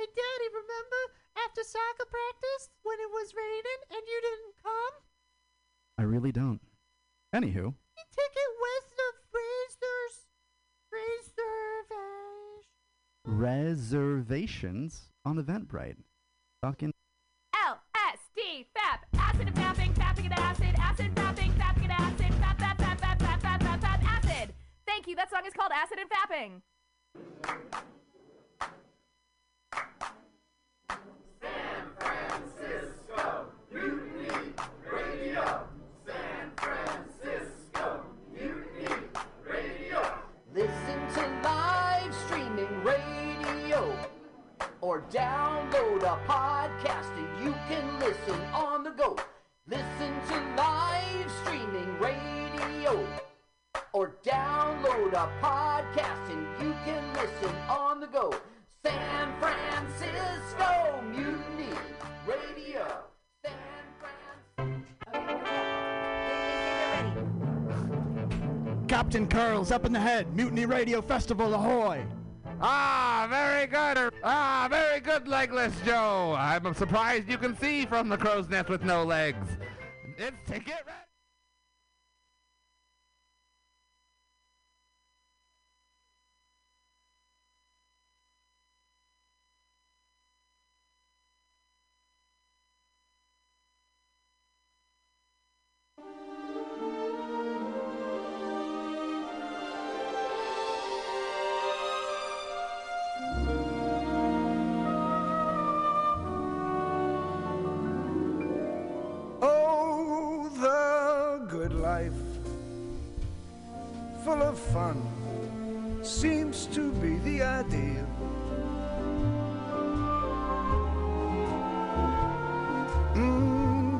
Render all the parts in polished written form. Hey, Daddy, remember after soccer practice when it was raining and you didn't come? I really don't. Anywho. The ticket was the reservations on Eventbrite. Fucking LSD, fap, acid and fapping, fapping and acid, acid fapping, fapping and acid, fap, fap, fap, fap, fap, fap, fap, fap, acid. Thank you. That song is called Acid and Fapping. San Francisco Mutiny Radio. San Francisco Mutiny Radio. Listen to live streaming radio or download a podcast and you can listen on the go. Listen to live streaming radio or download a podcast and you can listen on the go. San Francisco Mutiny Radio. San Francisco. Captain Curls up in the head. Mutiny Radio Festival, ahoy! Ah, very good. Ah, very good, Legless Joe. I'm surprised you can see from the crow's nest with no legs. It's ticket ready. Full of fun seems to be the ideal.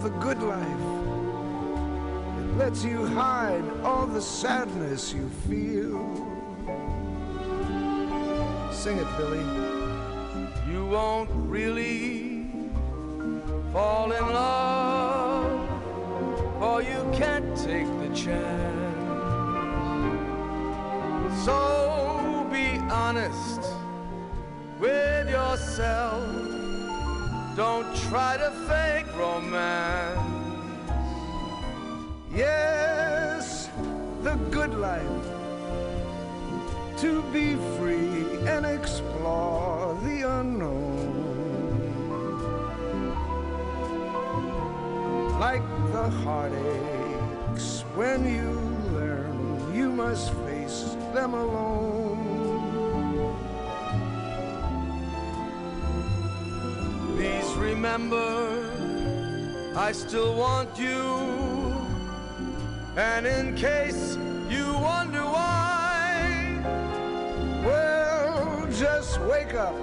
The good life, it lets you hide all the sadness you feel. Sing it, Billy. You won't really fall in love, for you can't take the chance. So be honest with yourself. Don't try to fake romance. Yes, the good life, to be free and explore the unknown. Like the heartaches when you learn you must face them alone. Please remember, I still want you. And in case you wonder why, well, just wake up,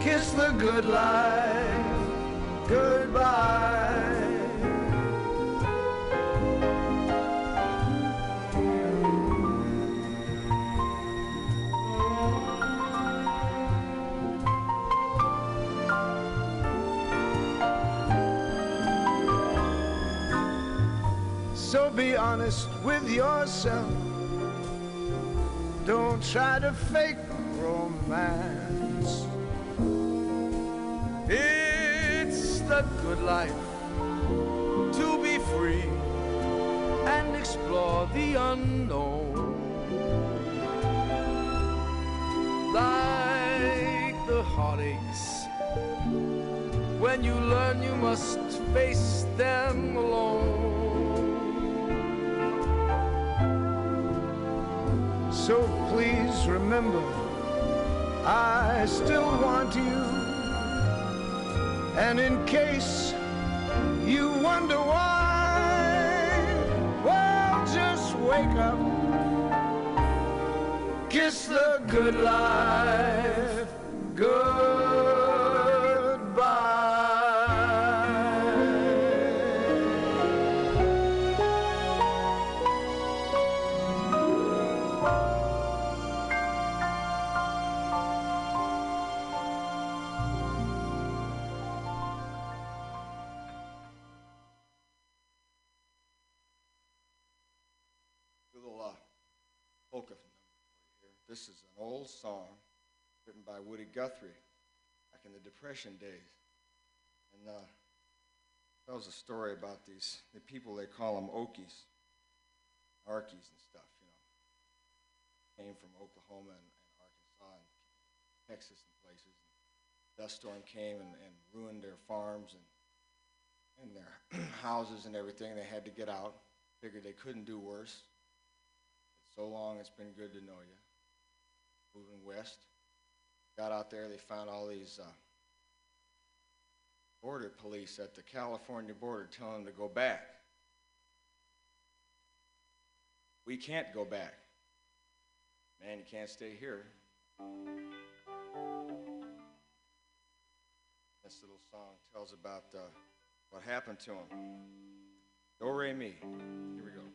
kiss the good life goodbye. So be honest with yourself. Don't try to fake romance. It's the good life, to be free and explore the unknown. Like the heartaches, when you learn you must face them alone. So please remember, I still want you. And in case you wonder why, well, just wake up, kiss the good life goodbye. This is an old song written by Woody Guthrie back in the Depression days. And tells a story about these, the people, they call them Okies, Arkies and stuff, you know. Came from Oklahoma and Arkansas and Texas and places. And dust storm came and ruined their farms and their houses and everything. They had to get out. Figured they couldn't do worse. So long, it's been good to know you. Moving west. Got out there, they found all these border police at the California border telling them to go back. We can't go back. Man, you can't stay here. This little song tells about what happened to him. Do re mi. Here we go.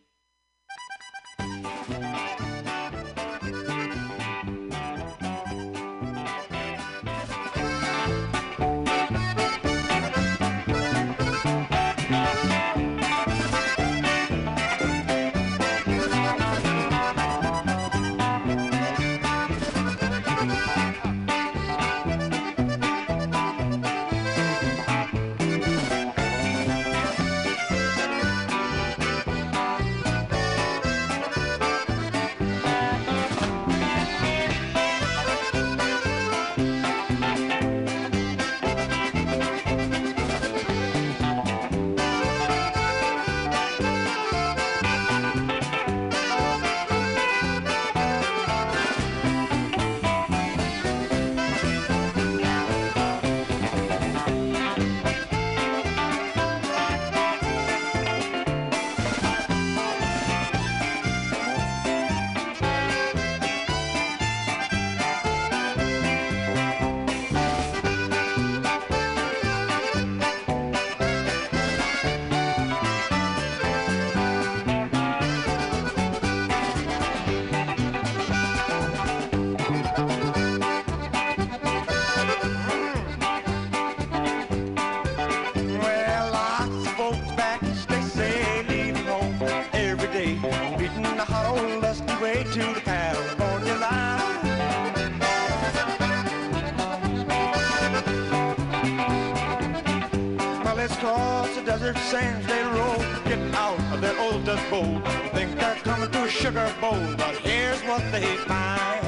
Sands they roll, get out of their old dust bowl. Think they're coming to a sugar bowl, but here's what they find.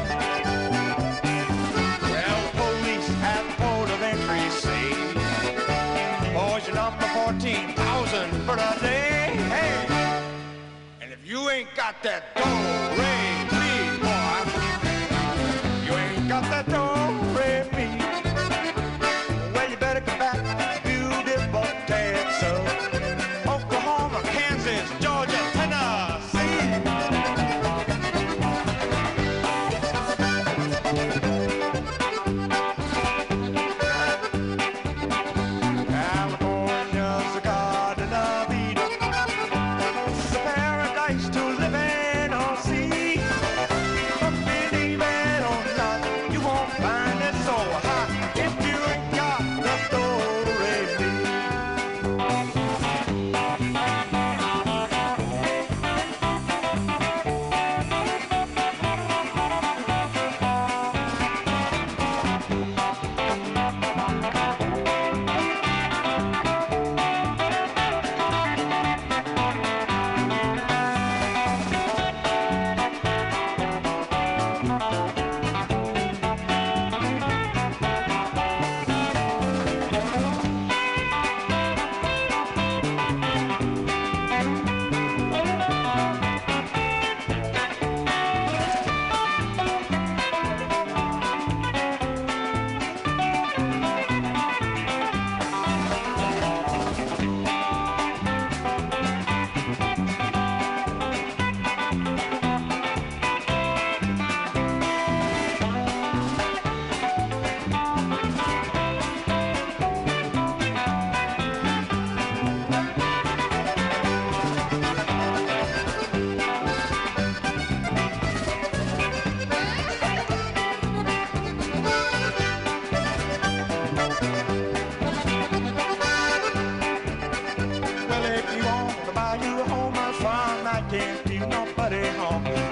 Well, police at port of entry say, poison up to 14,000 for a day. Hey, and if you ain't got that dough,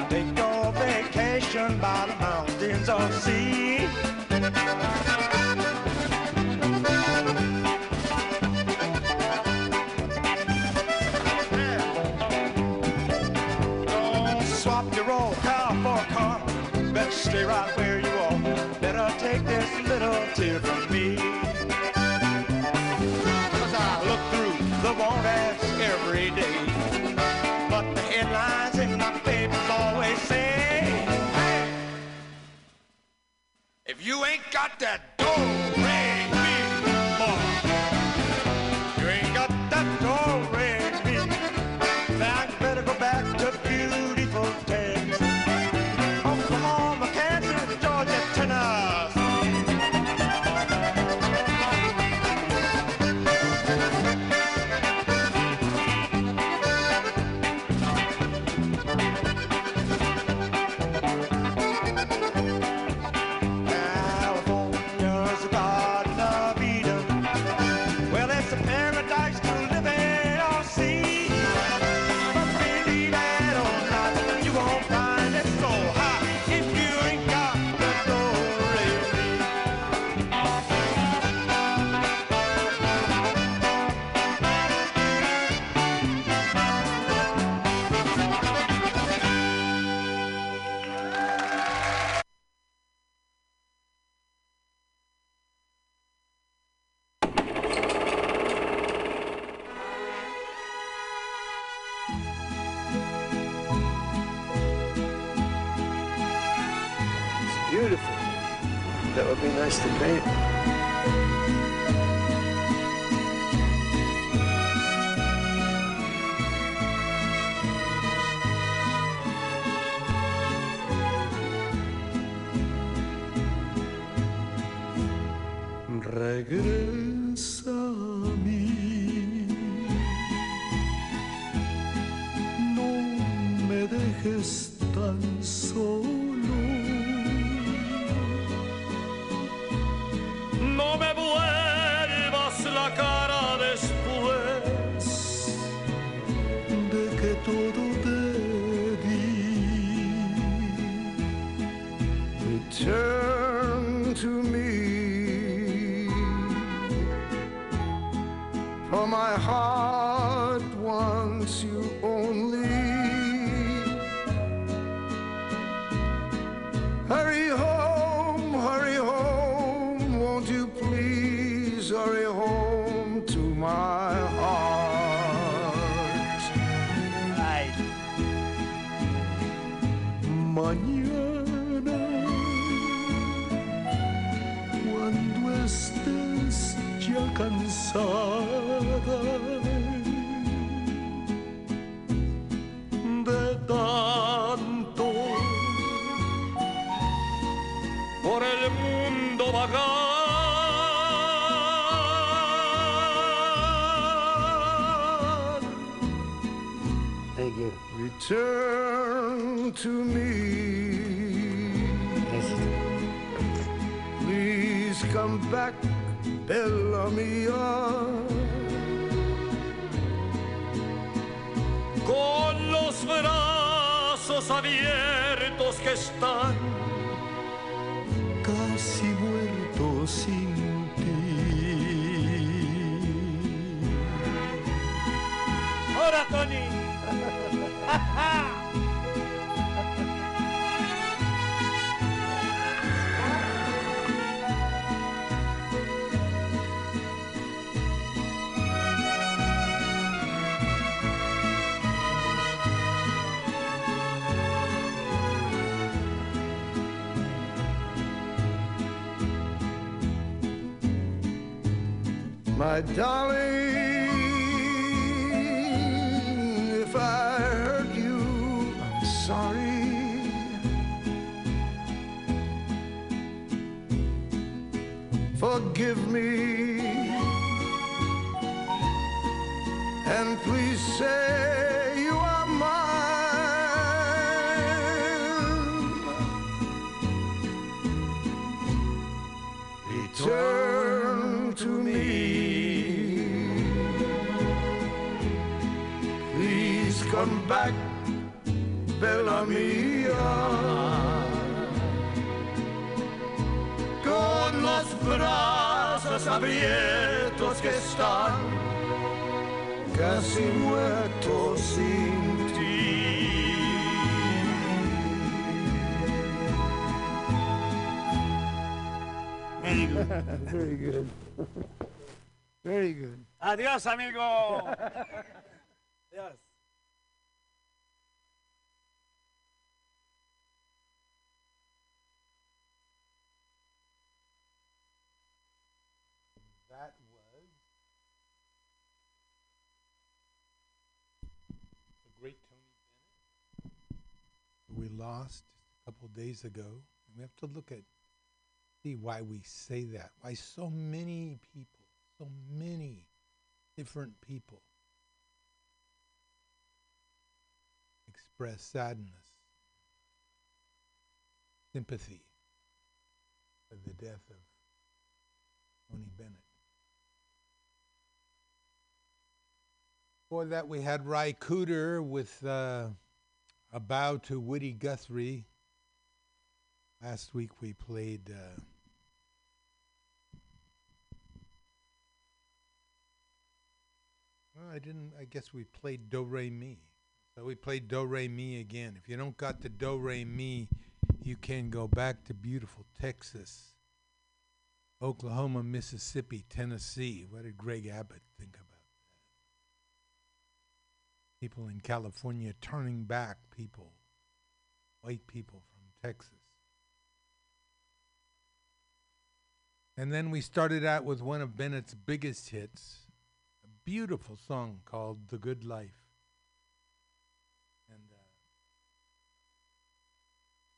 take your vacation by the mountains of sea. better take this little tear from me. 'Cause I look through the warrants every day, but the headlines in my papers always say, hey, if you ain't got that do-re-mi boy, you ain't got that do-re-mi, now you better go back to beautiful Texas, Oklahoma, Kansas, Georgia, Tennessee. Regresa a mí, no me dejes tan solo, no me vuelvas la cara después de que todo te di. Return to me, for my heart wants you only. Hurry home, won't you please hurry home to my heart. Ay. Mañana, cuando estés ya cansado de tanto por el mundo vagar, thank you. Return to me, please come back, bella mía. Con los brazos abiertos que están casi muertos sin ti. ¡Hola, Tony! My darling, if I hurt you, I'm sorry. Forgive me, and please say you are mine. Return to me. Come back, bella mía, con los brazos abiertos que están casi muertos sin ti. Very good. Very good. Very good. Adios, amigo. Yes. That was the great Tony Bennett. We lost a couple of days ago. We have to look at, see why we say that. Why so many people, so many different people express sadness, sympathy for the death of Tony Bennett. Before that, we had Ry Cooder with A Bow to Woody Guthrie. Last week we played I guess we played Do Re Mi. So we played Do Re Mi again. If you don't got the Do Re Mi, you can go back to beautiful Texas, Oklahoma, Mississippi, Tennessee. What did Greg Abbott think about that? People in California turning back people, white people from Texas. And then we started out with one of Bennett's biggest hits, a beautiful song called The Good Life. And I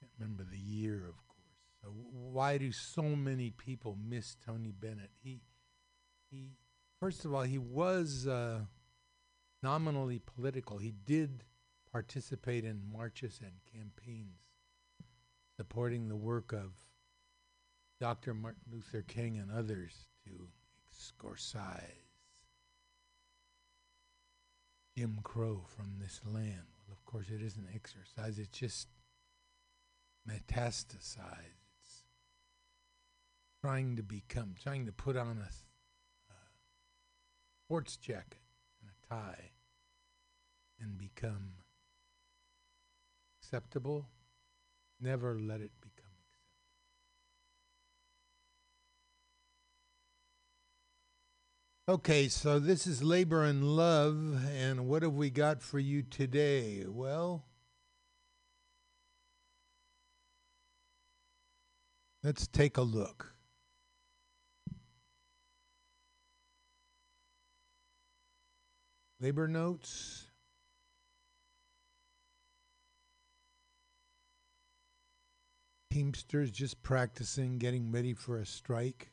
can't remember the year, of course. So why do so many people miss Tony Bennett? He first of all, he was nominally political. He did participate in marches and campaigns supporting the work of Dr. Martin Luther King and others to exorcise Jim Crow from this land. Well, of course, it isn't exercise, it's just metastasized. It's trying to become, trying to put on a sports jacket and a tie and become acceptable. Never let it become. Okay, so this is Labor and Love, and what have we got for you today? Well, let's take a look. Labor notes. Teamsters just practicing, getting ready for a strike.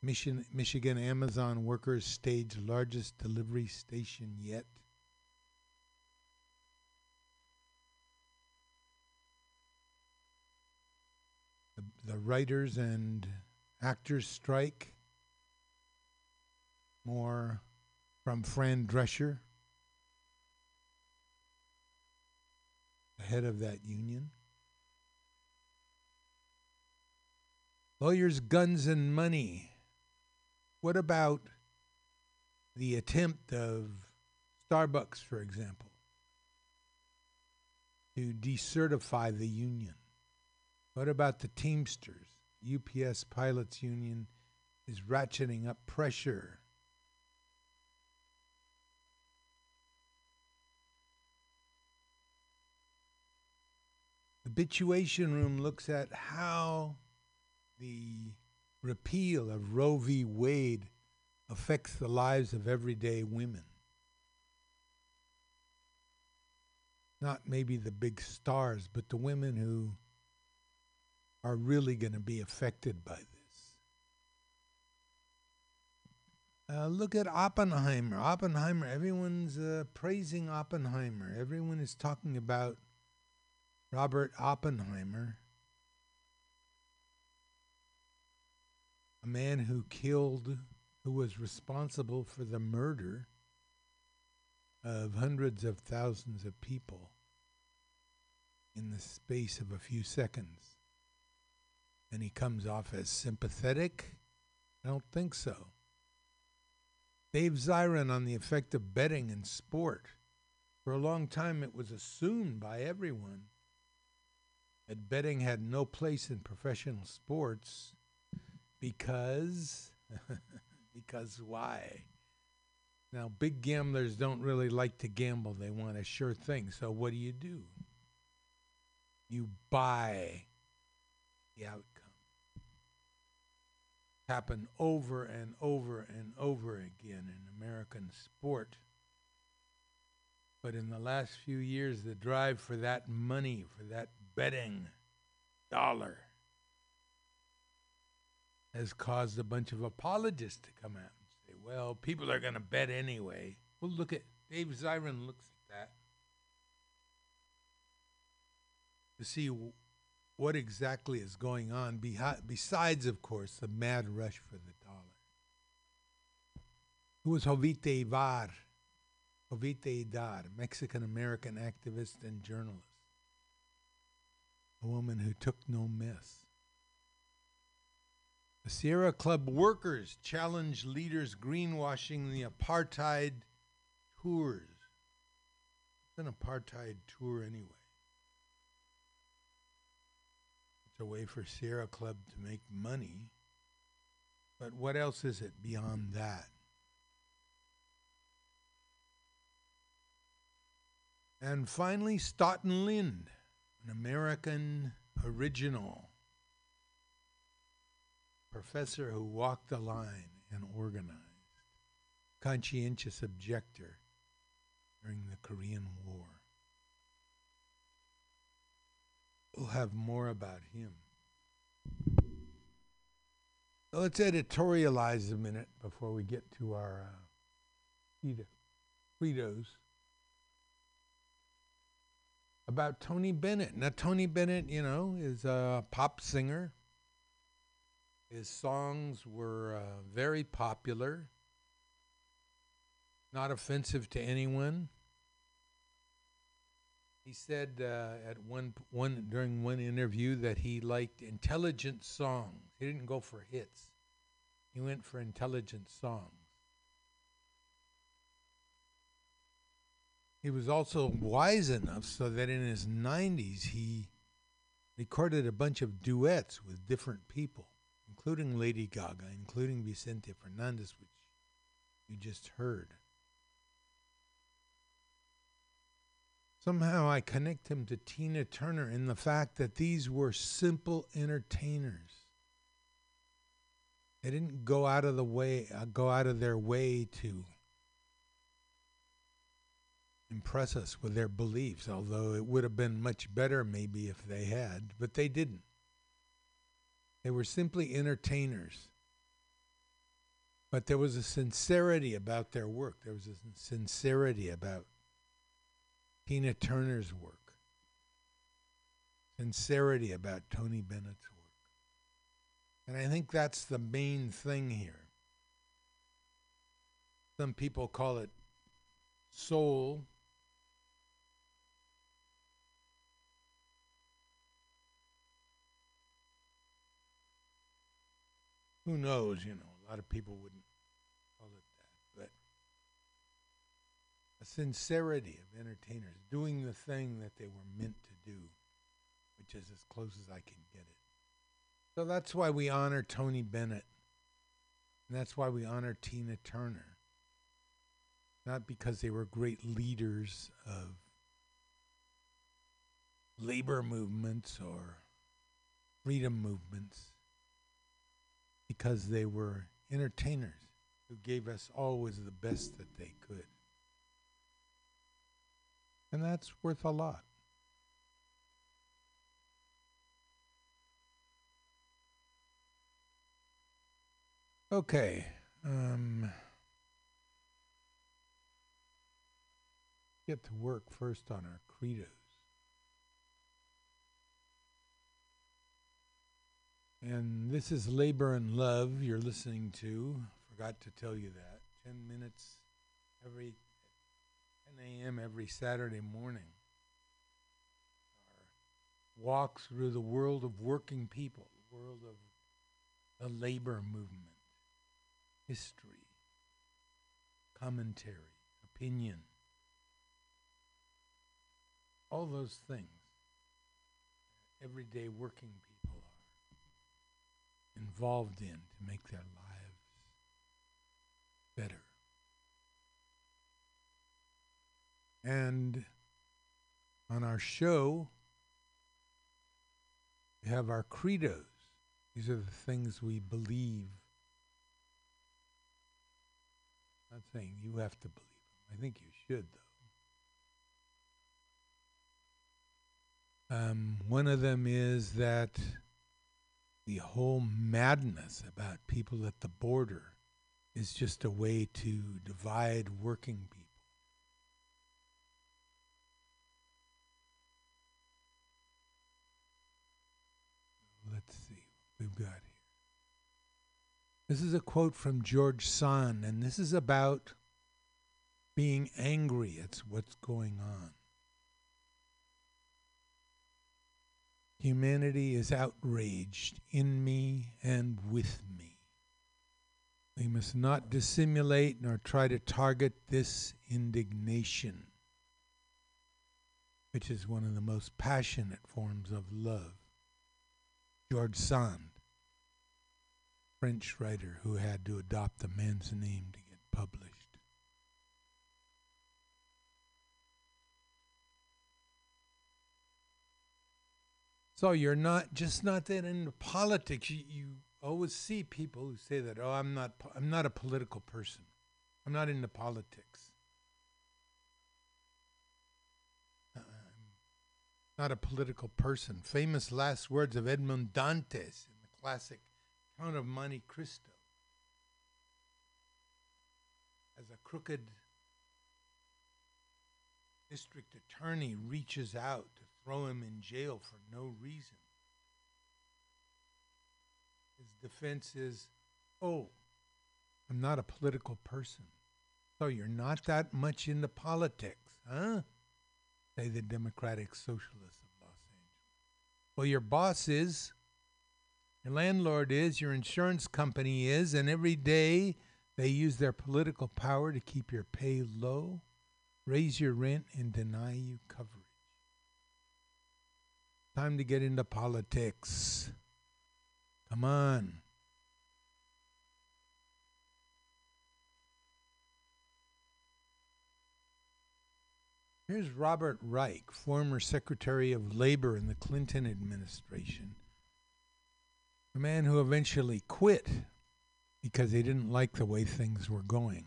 Michigan Amazon workers stage largest delivery station yet. The writers and actors strike. More from Fran Drescher, the head of that union. Lawyers, guns, and money. What about the attempt of Starbucks, for example, to decertify the union? What about the Teamsters? UPS Pilots Union is ratcheting up pressure. The Habituation Room looks at how the repeal of Roe v. Wade affects the lives of everyday women. Not maybe the big stars, but the women who are really going to be affected by this. Look at Oppenheimer. Oppenheimer, everyone's praising Oppenheimer. Everyone is talking about Robert Oppenheimer, a man who killed, who was responsible for the murder of hundreds of thousands of people in the space of a few seconds. And he comes off as sympathetic? I don't think so. Dave Zirin on the effect of betting in sport. For a long time, it was assumed by everyone that betting had no place in professional sports. Because? Because why? Now, big gamblers don't really like to gamble. They want a sure thing. So what do? You buy the outcome. It's happened over and over and over again in American sport. But in the last few years, the drive for that money, for that betting dollar, has caused a bunch of apologists to come out and say, well, people are going to bet anyway. Well, look at, Dave Zirin looks at that to see what exactly is going on, besides, of course, the mad rush for the dollar. Who was Jovita Idar? Jovita Idar, Mexican-American activist and journalist. A woman who took no mess. The Sierra Club workers challenge leaders greenwashing the apartheid tours. It's an apartheid tour anyway. It's a way for Sierra Club to make money. But what else is it beyond that? And finally, Stoughton Lind, an American original professor who walked the line and organized, conscientious objector during the Korean War. We'll have more about him. So let's editorialize a minute before we get to our Fritos. About Tony Bennett. Now, Tony Bennett, you know, is a pop singer. His songs were very popular, not offensive to anyone. He said at during one interview that he liked intelligent songs. He didn't go for hits. He went for intelligent songs. He was also wise enough so that in his 90s, he recorded a bunch of duets with different people, including Lady Gaga, including Vicente Fernandez, which you just heard. Somehow I connect him to Tina Turner in the fact that these were simple entertainers. They didn't go out of their way to impress us with their beliefs, although it would have been much better maybe if they had, but they didn't. They were simply entertainers. But there was a sincerity about their work. There was a sincerity about Tina Turner's work. Sincerity about Tony Bennett's work. And I think that's the main thing here. Some people call it soul. Who knows, you know, a lot of people wouldn't call it that, but a sincerity of entertainers doing the thing that they were meant to do, which is as close as I can get it. So that's why we honor Tony Bennett, and that's why we honor Tina Turner, not because they were great leaders of labor movements or freedom movements, because they were entertainers who gave us always the best that they could. And that's worth a lot. Okay. Get to work first on our credos. And this is Labor and Love you're listening to. Forgot to tell you that. 10 minutes 10 a.m. every Saturday morning. Our walk through the world of working people, the world of the labor movement, history, commentary, opinion, all those things everyday working people. involved in to make their lives better. And on our show, we have our credos. These are the things we believe. I'm not saying you have to believe them. I think you should, though. One of them is that the whole madness about people at the border is just a way to divide working people. Let's see what we've got here. This is a quote from George Sand, and this is about being angry at what's going on. Humanity is outraged in me and with me. We must not dissimulate nor try to target this indignation, which is one of the most passionate forms of love. George Sand, French writer who had to adopt a man's name to get published. So you're not just not that into politics. You always see people who say that, oh, I'm not a political person. I'm not into politics. Not a political person. Famous last words of Edmond Dantes in the classic Count of Monte Cristo. As a crooked district attorney reaches out to throw him in jail for no reason, his defense is, oh, I'm not a political person. So you're not that much into politics, huh? Say the Democratic Socialists of Los Angeles. Well, your boss is, your landlord is, your insurance company is, and every day they use their political power to keep your pay low, raise your rent, and deny you coverage. Time to get into politics. Come on. Here's Robert Reich, former Secretary of Labor in the Clinton administration, a man who eventually quit because he didn't like the way things were going.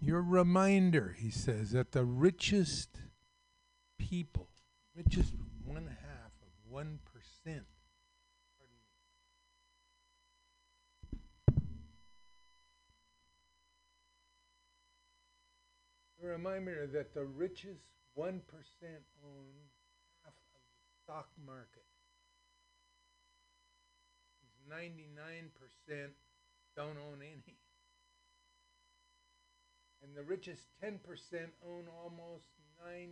Your reminder, he says, that the richest people, richest 0.5% reminder that the richest 1% own half of the stock market. 99% don't own any. And the richest 10% own almost 90%.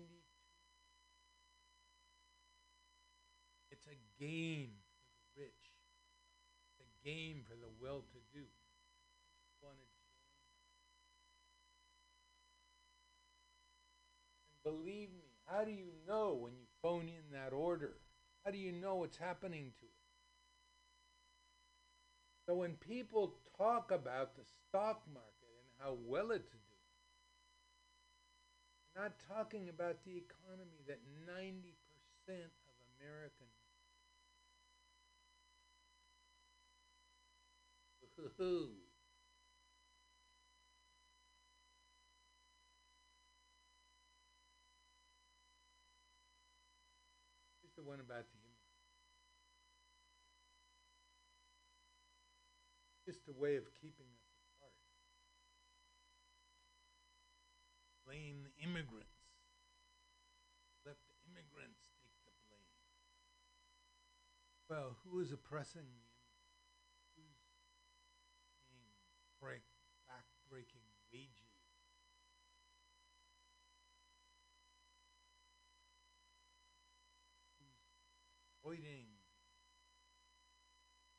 It's a game for the rich. It's a game for the well-to-do. Believe me, how do you know when you phone in that order? How do you know what's happening to it? So when people talk about the stock market and how well it's doing, they're not talking about the economy that 90% of Americans... Woohoo! One about the just a way of keeping us apart. Blame the immigrants. Let the immigrants take the blame. Well, who is oppressing the immigrants? Who's paying back-breaking wages?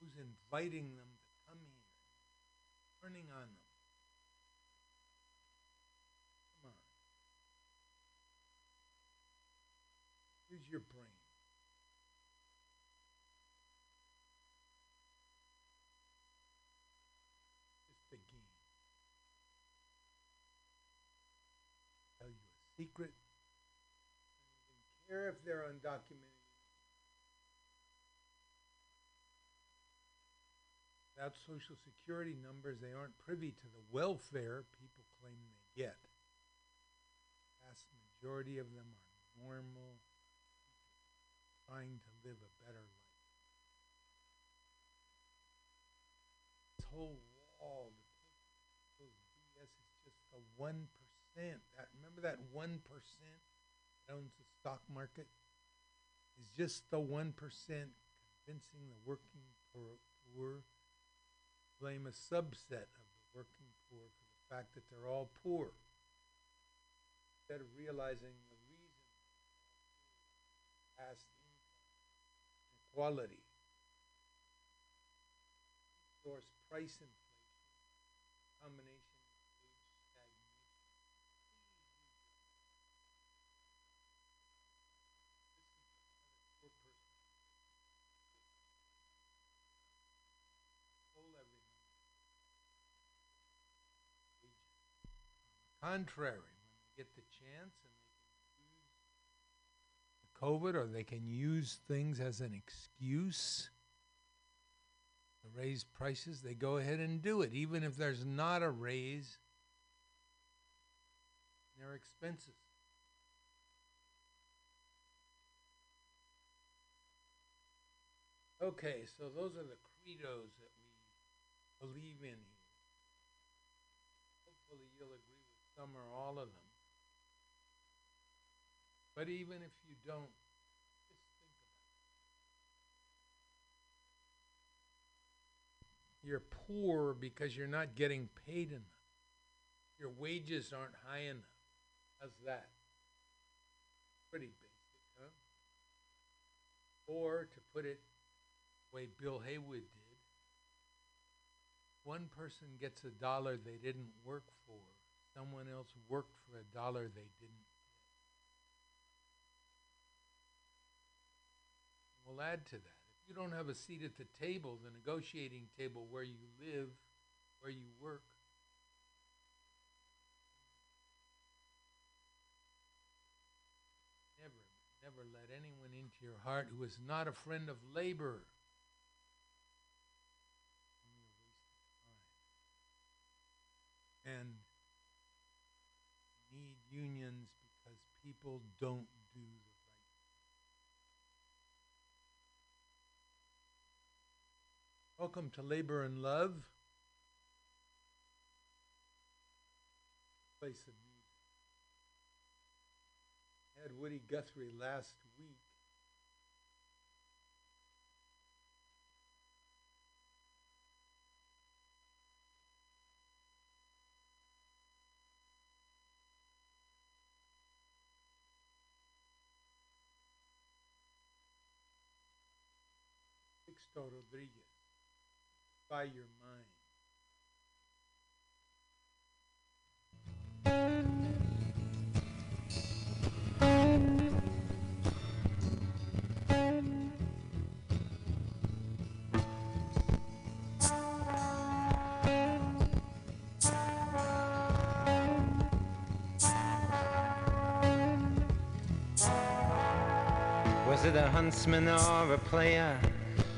Who's inviting them to come here, turning on them? Come on. Use your brain. secret. I don't care if they're undocumented. Without Social Security numbers, they aren't privy to the welfare people claim they get. The vast majority of them are normal, trying to live a better life. This whole wall, those BS, is just the 1%. Remember that 1% that owns the stock market? It's just the 1% convincing the working poor. Blame a subset of the working poor for the fact that they're all poor, instead of realizing the reason for past income inequality, resource price inflation, combination of wage stagnation. Contrary, when they get the chance and they can use the COVID, or they can use things as an excuse to raise prices, they go ahead and do it, even if there's not a raise in their expenses. Okay, so those are the credos that we believe in here. Hopefully you'll agree. Some or all of them. But even if you don't, just think about it. You're poor because you're not getting paid enough. Your wages aren't high enough. How's that? Pretty basic, huh? Or, to put it the way Bill Haywood did, one person gets a dollar they didn't work for. Someone else worked for a dollar they didn't get. We'll add to that. If you don't have a seat at the table, the negotiating table where you live, where you work, never let anyone into your heart who is not a friend of labor. And need unions because people don't do the right thing. Welcome to Labor and Love. Place of music. I had Woody Guthrie last week. Sixto Rodriguez, By Your Mind. Was it a huntsman or a player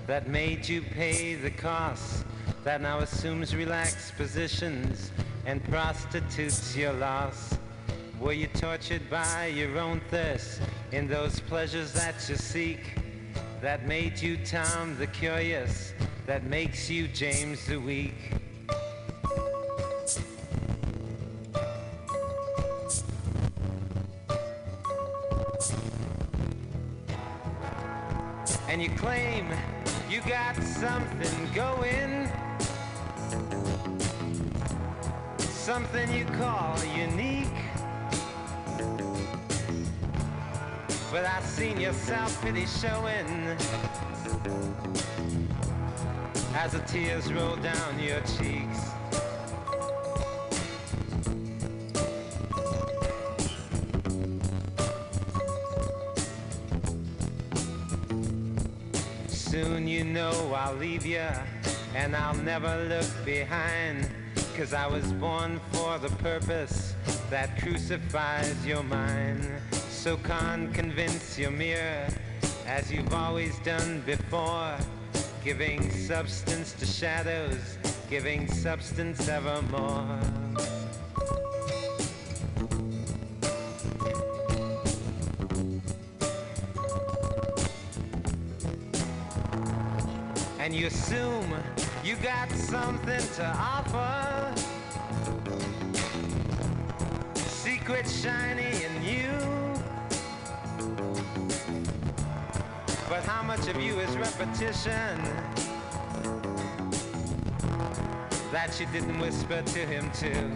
that made you pay the cost, that now assumes relaxed positions and prostitutes your loss? Were you tortured by your own thirst in those pleasures that you seek, that made you Tom the Curious, that makes you James the Weak? And you claim you got something going, something you call unique, but I've seen your self-pity showing as the tears roll down your cheeks. Soon you know I'll leave you, and I'll never look behind, 'cause I was born for the purpose that crucifies your mind. So can't convince your mirror, as you've always done before, giving substance to shadows, giving substance evermore. And you assume you got something to offer, secret shiny in you, but how much of you is repetition that you didn't whisper to him too?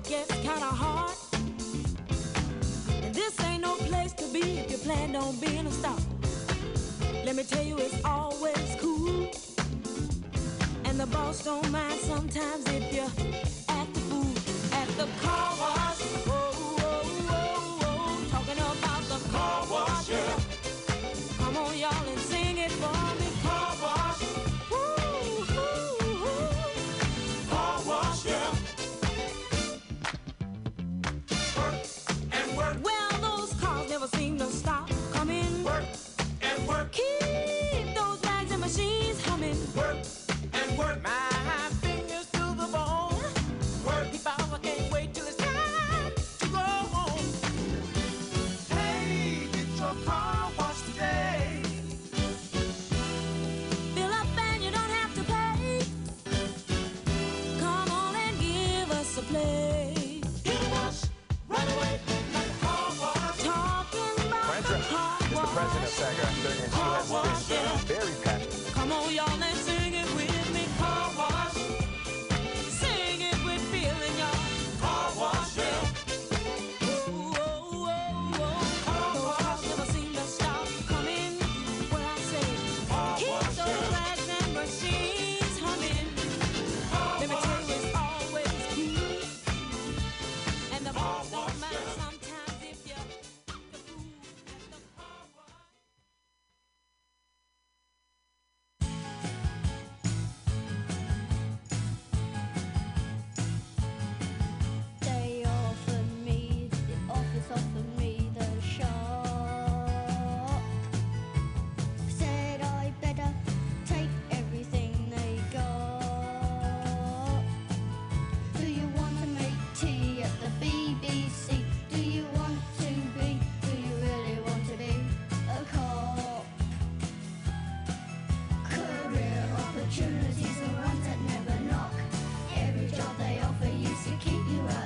it gets kind of hard. This ain't no place to be if you plan on being a star. Let me tell you, it's always cool. And the boss don't mind sometimes if you act the fool at the car wash. Oh, oh, oh, oh. Talking about the car wash. Yeah. Come on, y'all, and sing it for me. Car wash. Woo, woo, woo. Car wash. Yeah. Work and work. Well, those cars never seem to stop coming. Work and work. Keep those rags and machines humming. Work and work. My fingers to the bone. Work. People, I can't wait till it's time to go home. Hey, get your car washed today. Fill up and you don't have to pay. Come on and give us a play. Get a wash, right away. Car wash. Talking about Fran Drescher is the president of SAG-AFTRA, and she has this show. Yeah. Very passionate. Come on, y'all, let's sing it with. Car wash. Sing it with feeling, y'all. Car wash, yeah. Ooh, oh, oh, oh. Car those wash. Cars never seem to stop coming. What I say. Car keep wash, those yeah. Flags and machines humming. Car let me tell you, it's always cute. And the car boss don't mind yeah. Sometimes if you the food at the car wash. Offered me the shop, said I better take everything they got. Do you want to make tea at the BBC? Do you want to be, do you really want to be a cop? Career opportunities are ones that never knock. Every job they offer used to keep you out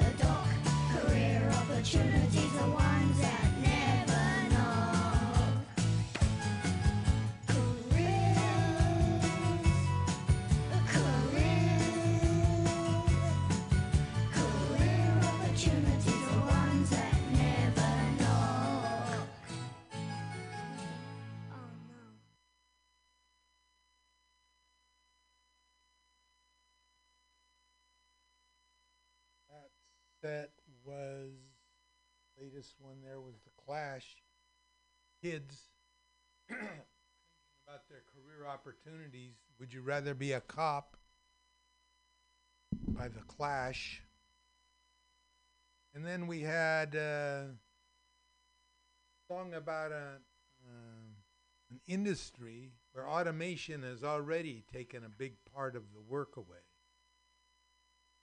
of the dock. Career opportunities. That was the latest one. There was the Clash. Kids about their career opportunities. Would you rather be a cop? By the Clash. And then we had a song about an industry where automation has already taken a big part of the work away.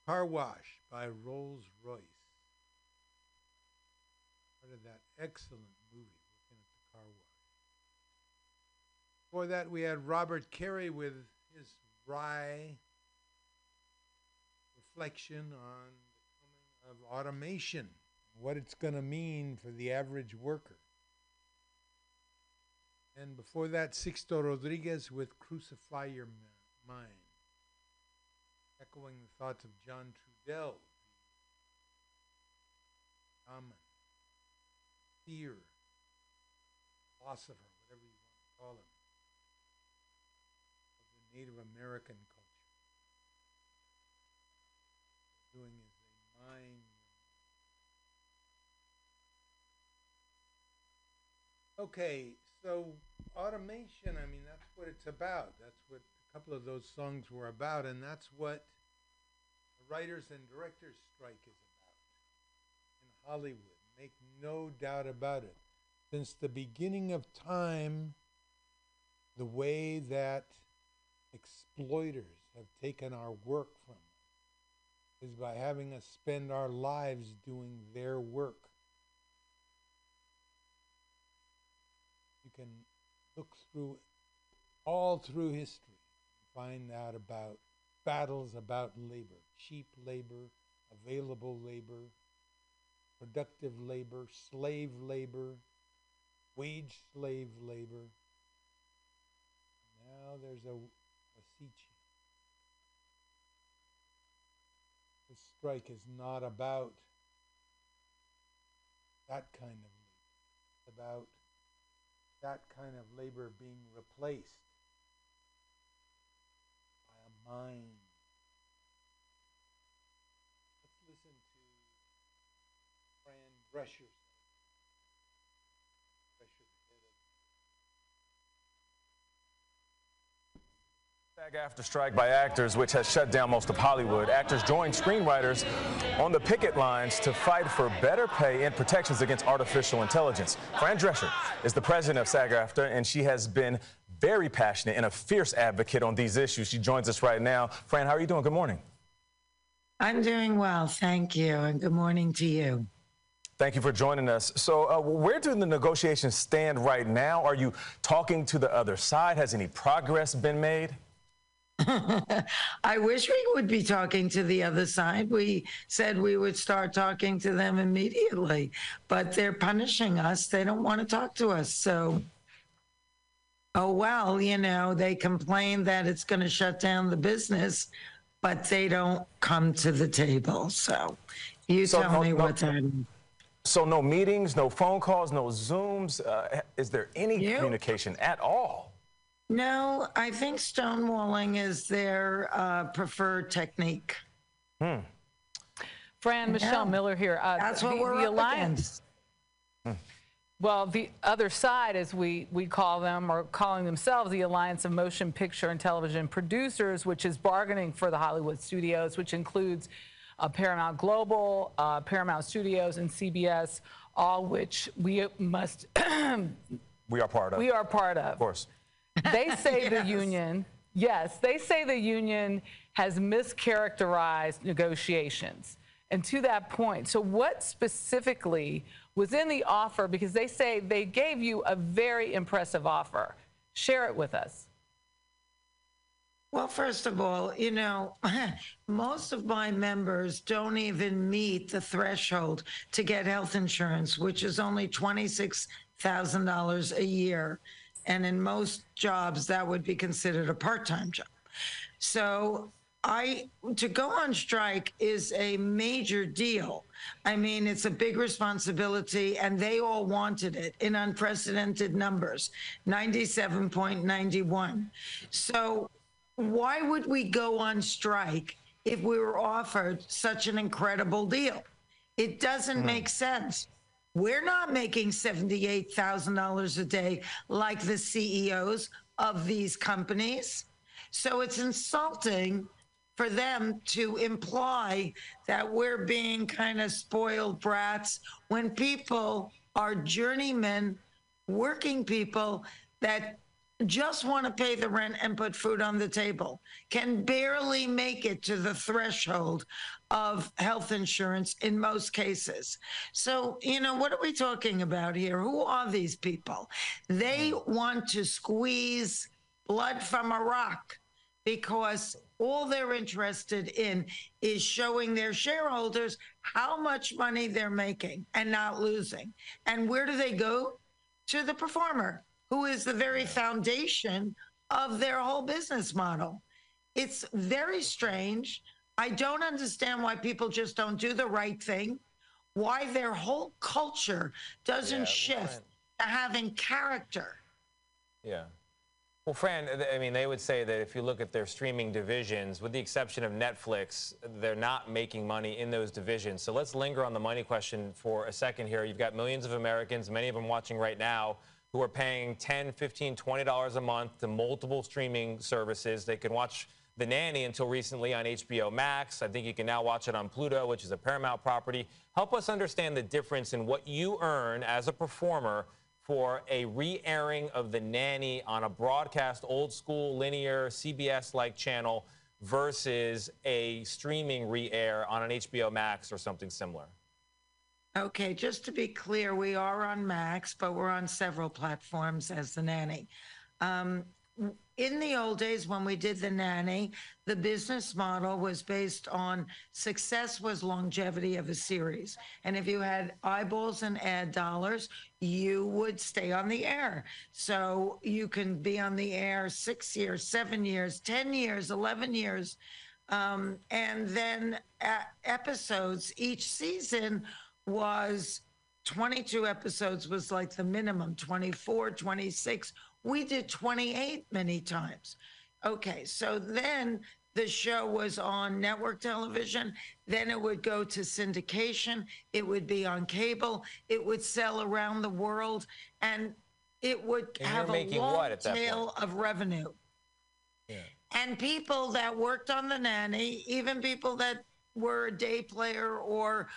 Car Wash by Rolls Royce. Part of that excellent movie, Looking at the Car Wash. Before that, we had Robert Carey with his wry reflection on the coming of automation, what it's going to mean for the average worker. And before that, Sixto Rodriguez with Crucify Your Mind, echoing the thoughts of John Trudell. Common, fear, philosopher, whatever you want to call him, of the Native American culture. Doing is they mine. Okay, so automation, I mean, that's what it's about. That's what a couple of those songs were about, and that's what the writers and directors strike is about. Hollywood, make no doubt about it. Since the beginning of time, the way that exploiters have taken our work from us is by having us spend our lives doing their work. You can look through all through history and find out about battles about labor, cheap labor, available labor, productive labor, slave labor, wage slave labor. Now there's a sea change. This strike is not about that kind of labor. It's about that kind of labor being replaced by a mind. Drescher. SAG-AFTRA strike by actors, which has shut down most of Hollywood. Actors joined screenwriters on the picket lines to fight for better pay and protections against artificial intelligence. Fran Drescher is the president of SAG-AFTRA, and she has been very passionate and a fierce advocate on these issues. She joins us right now. Fran, how are you doing? Good morning. I'm doing well, thank you, and good morning to you. Thank you for joining us. So where do the negotiations stand right now? Are you talking to the other side? Has any progress been made? I wish we would be talking to the other side. We said we would start talking to them immediately, but they're punishing us. They don't want to talk to us. So, oh, well, you know, they complain that it's going to shut down the business, but they don't come to the table. So you tell me what's happening. So no meetings, no phone calls, no Zooms. Is there any communication at all? No, I think stonewalling is their preferred technique. Hmm. Fran, Michelle Miller here. That's what we're up against. Well, the other side, as we call them, are calling themselves the Alliance of Motion Picture and Television Producers, which is bargaining for the Hollywood studios, which includes Paramount Global, Paramount Studios, and CBS, all which we must... we are part of. We are part of. Of course. They say the union... Yes, they say the union has mischaracterized negotiations. And to that point, so what specifically was in the offer? Because they say they gave you a very impressive offer. Share it with us. Well, first of all, you know, most of my members don't even meet the threshold to get health insurance, which is only $26,000 a year. And in most jobs, that would be considered a part-time job. So to go on strike is a major deal. I mean, it's a big responsibility, and they all wanted it in unprecedented numbers, 97.91. So... why would we go on strike if we were offered such an incredible deal? It doesn't make sense. We're not making $78,000 a day like the CEOs of these companies. So it's insulting for them to imply that we're being kind of spoiled brats when people are journeymen, working people that just want to pay the rent and put food on the table, can barely make it to the threshold of health insurance in most cases. So, you know, what are we talking about here? Who are these people? They want to squeeze blood from a rock because All they're interested in is showing their shareholders how much money they're making and not losing. And where do they go? To the performer, who is the very foundation of their whole business model. It's very strange. I don't understand why people just don't do the right thing, why their whole culture doesn't shift to having character. Yeah. Well, Fran, I mean, they would say that if you look at their streaming divisions, with the exception of Netflix, they're not making money in those divisions. So let's linger on the money question for a second here. You've got millions of Americans, many of them watching right now, who are paying $10, $15, $20 a month to multiple streaming services. They can watch The Nanny until recently on HBO Max. I think you can now watch it on Pluto, which is a Paramount property. Help us understand the difference in what you earn as a performer for a re-airing of The Nanny on a broadcast, old-school, linear, CBS-like channel versus a streaming re-air on an HBO Max or something similar. Okay, just to be clear, we are on Max, but we're on several platforms as The Nanny. In the old days when we did The Nanny, the business model was based on success was longevity of a series. And if you had eyeballs and ad dollars, you would stay on the air. So you can be on the air 6 years, 7 years, 10 years, 11 years. And then episodes each season was 22 episodes was like the minimum, 24, 26. We did 28 many times. Okay, so then the show was on network television. Then it would go to syndication. It would be on cable. It would sell around the world. And it would have a long tail of revenue. Yeah. And people that worked on The Nanny, even people that were a day player or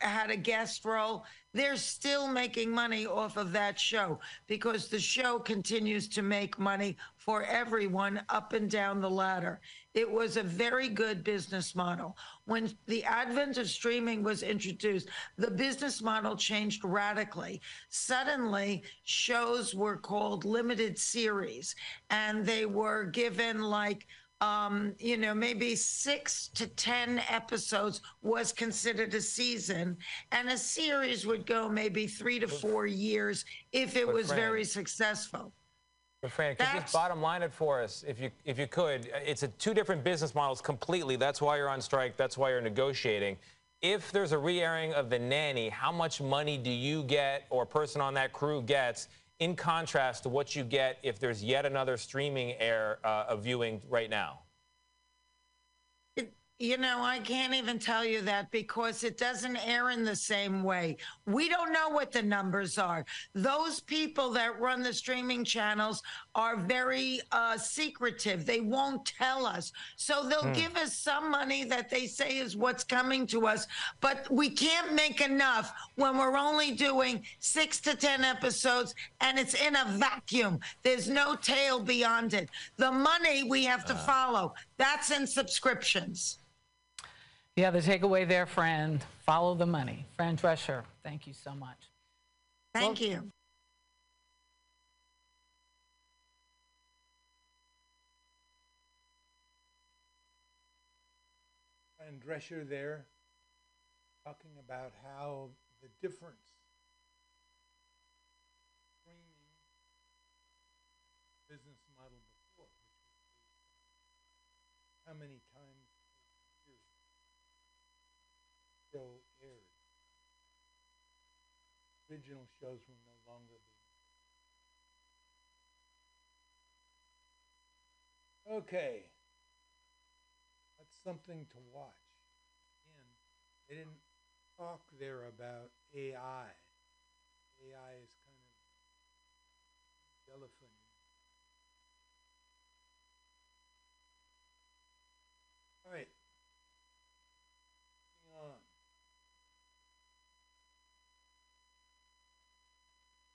had a guest role, they're still making money off of that show because the show continues to make money for everyone up and down the ladder. It was a very good business model. When the advent of streaming was introduced, the business model changed radically. Suddenly, shows were called limited series, and they were given like you know, maybe 6 to 10 episodes was considered a season, and a series would go maybe 3 to 4 years if it was very successful. But Fran, could you just bottom line it for us, if you could? It's two different business models completely. That's why you're on strike. That's why you're negotiating. If there's a re-airing of The Nanny, how much money do you get or a person on that crew gets, in contrast to what you get if there's yet another streaming air of viewing right now? You know, I can't even tell you that because it doesn't air in the same way. We don't know what the numbers are. Those people that run the streaming channels are very secretive. They won't tell us. So they'll give us some money that they say is what's coming to us, but we can't make enough when we're only doing 6 to 10 episodes and it's in a vacuum. There's no tail beyond it. The money we have to follow, that's in subscriptions. Yeah, the takeaway there, Fran, follow the money. Fran Drescher, thank you so much. Thank you. Fran Drescher there, talking about how the difference between the business model before, how many times show aired. Original shows will no longer be. Okay. That's something to watch. And they didn't talk there about AI. AI is kind of the elephant. All right.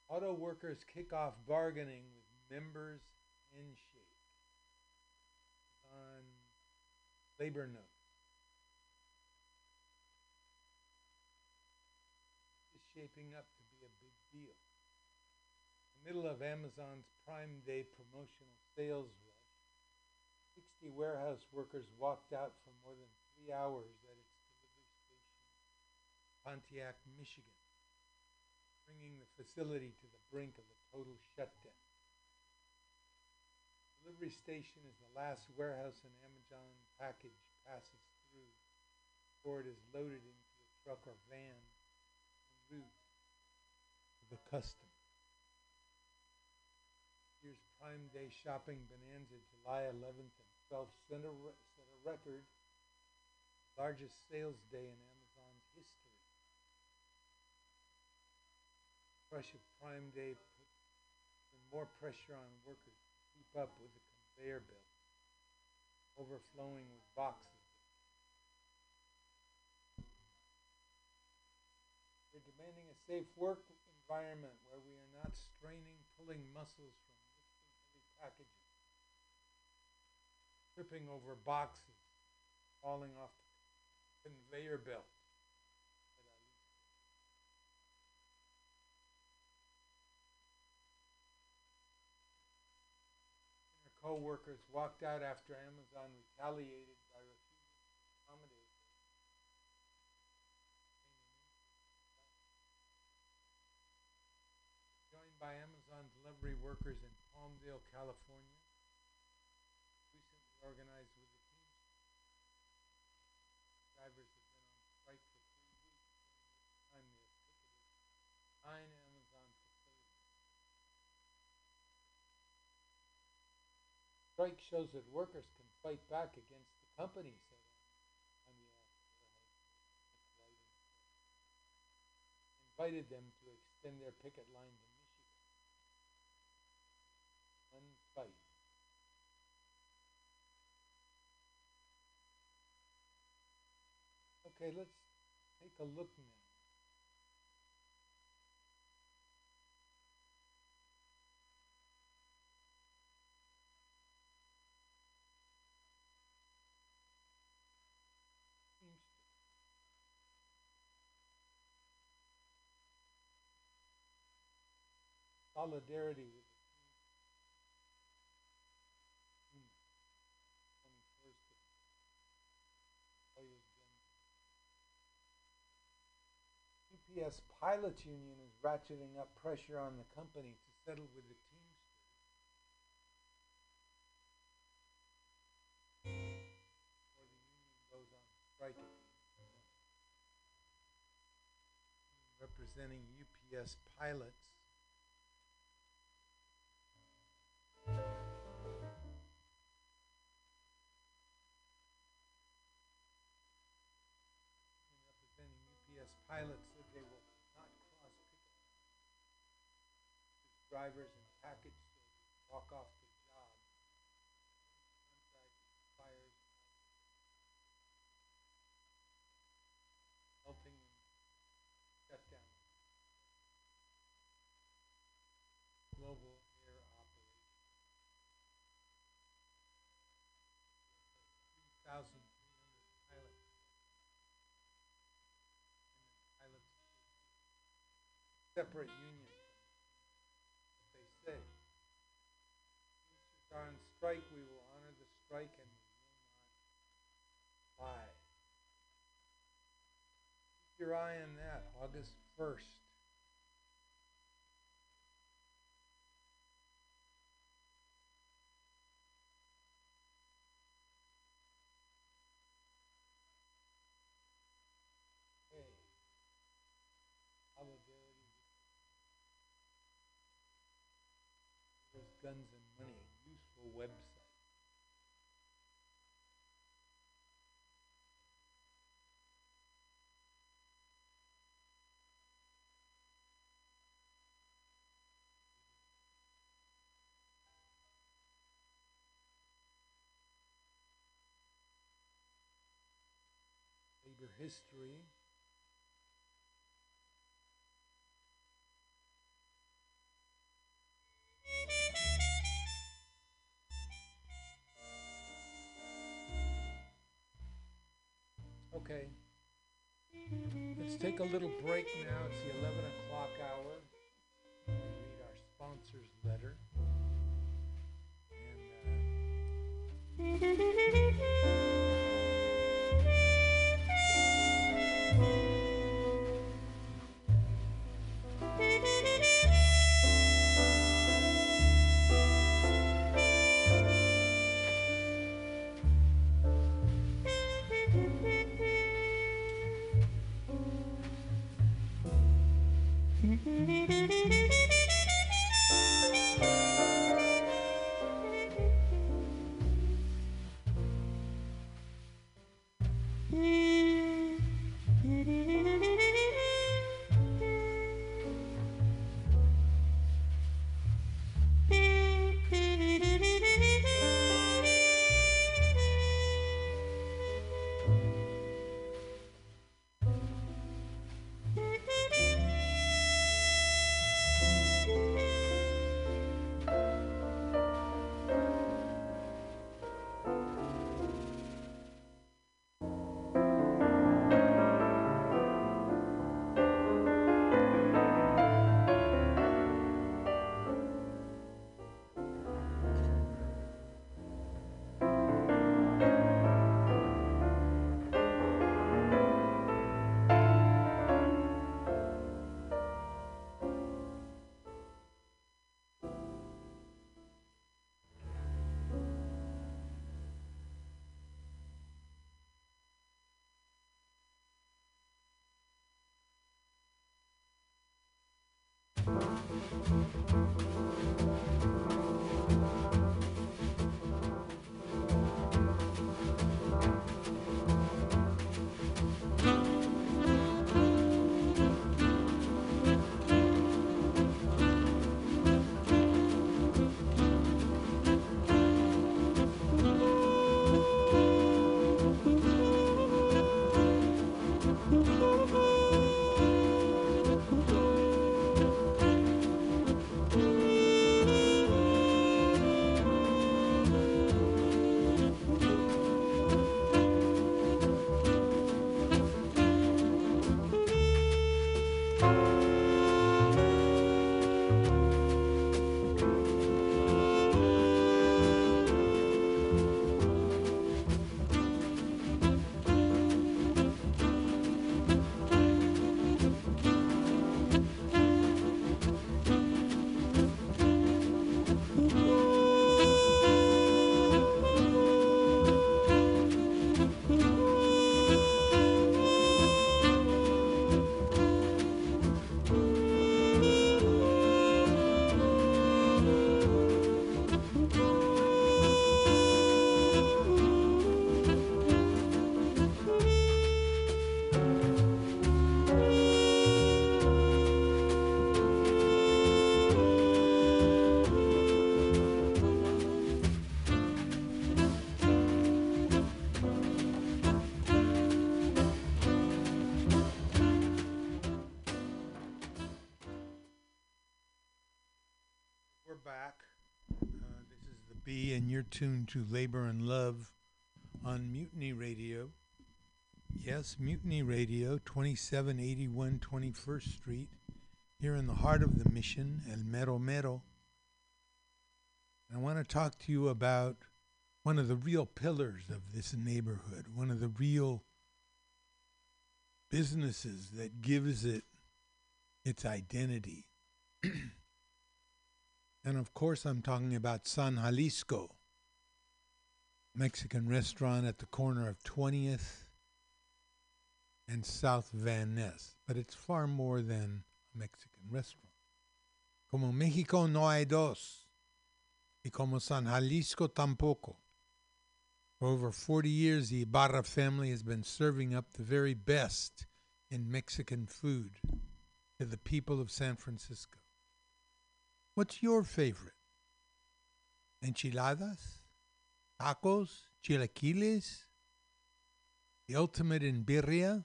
Auto workers kick off bargaining with members' handshake on labor notes. It's shaping up to be a big deal. In the middle of Amazon's Prime Day promotional sales rush, 60 warehouse workers walked out for more than 3 hours at its delivery station in Pontiac, Michigan, bringing the facility to the brink of a total shutdown. The delivery station is the last warehouse an Amazon package passes through before it is loaded into a truck or van en route to the customer. Here's Prime Day Shopping Bonanza, July 11th and 12th, set a record, largest sales day in Amazon's history. The rush of Prime Day put even more pressure on workers to keep up with the conveyor belt, overflowing with boxes. They're demanding a safe work environment where we are not straining, pulling muscles from packages, tripping over boxes, falling off the conveyor belt. Her co-workers walked out after Amazon retaliated by refusing to accommodate them. Joined by Amazon delivery workers in Palmdale, California, recently organized with the team. Drivers have been on strike for 3 weeks, and time they have ticketed 9 Amazon facilities. Strike shows that workers can fight back against the company, said on the invited them to extend their picket line to fight. Okay, let's take a look now. Solidarity with UPS Pilots Union is ratcheting up pressure on the company to settle with the Teamsters before the union goes on strike. Representing UPS pilots. Representing UPS pilots. Drivers and package soldiers walk off the job. Contract expires. Helping them shut down. Global air operation. 3,000. Pilots. Separate union. On strike, we will honor the strike and we will not lie. Keep your eye on that, August 1st. Guns and Money, a useful website. Labor history. Okay, let's take a little break now. It's the 11 o'clock hour. We'll read our sponsor's letter. And And you're tuned to Labor and Love on Mutiny Radio. Yes, Mutiny Radio, 2781 21st Street, here in the heart of the Mission, El Mero Mero. I want to talk to you about one of the real pillars of this neighborhood, one of the real businesses that gives it its identity. And of course, I'm talking about San Jalisco, Mexican restaurant at the corner of 20th and South Van Ness. But it's far more than a Mexican restaurant. Como Mexico no hay dos, y como San Jalisco tampoco. For over 40 years, the Ibarra family has been serving up the very best in Mexican food to the people of San Francisco. What's your favorite? Enchiladas? Tacos? Chilaquiles? The ultimate in birria?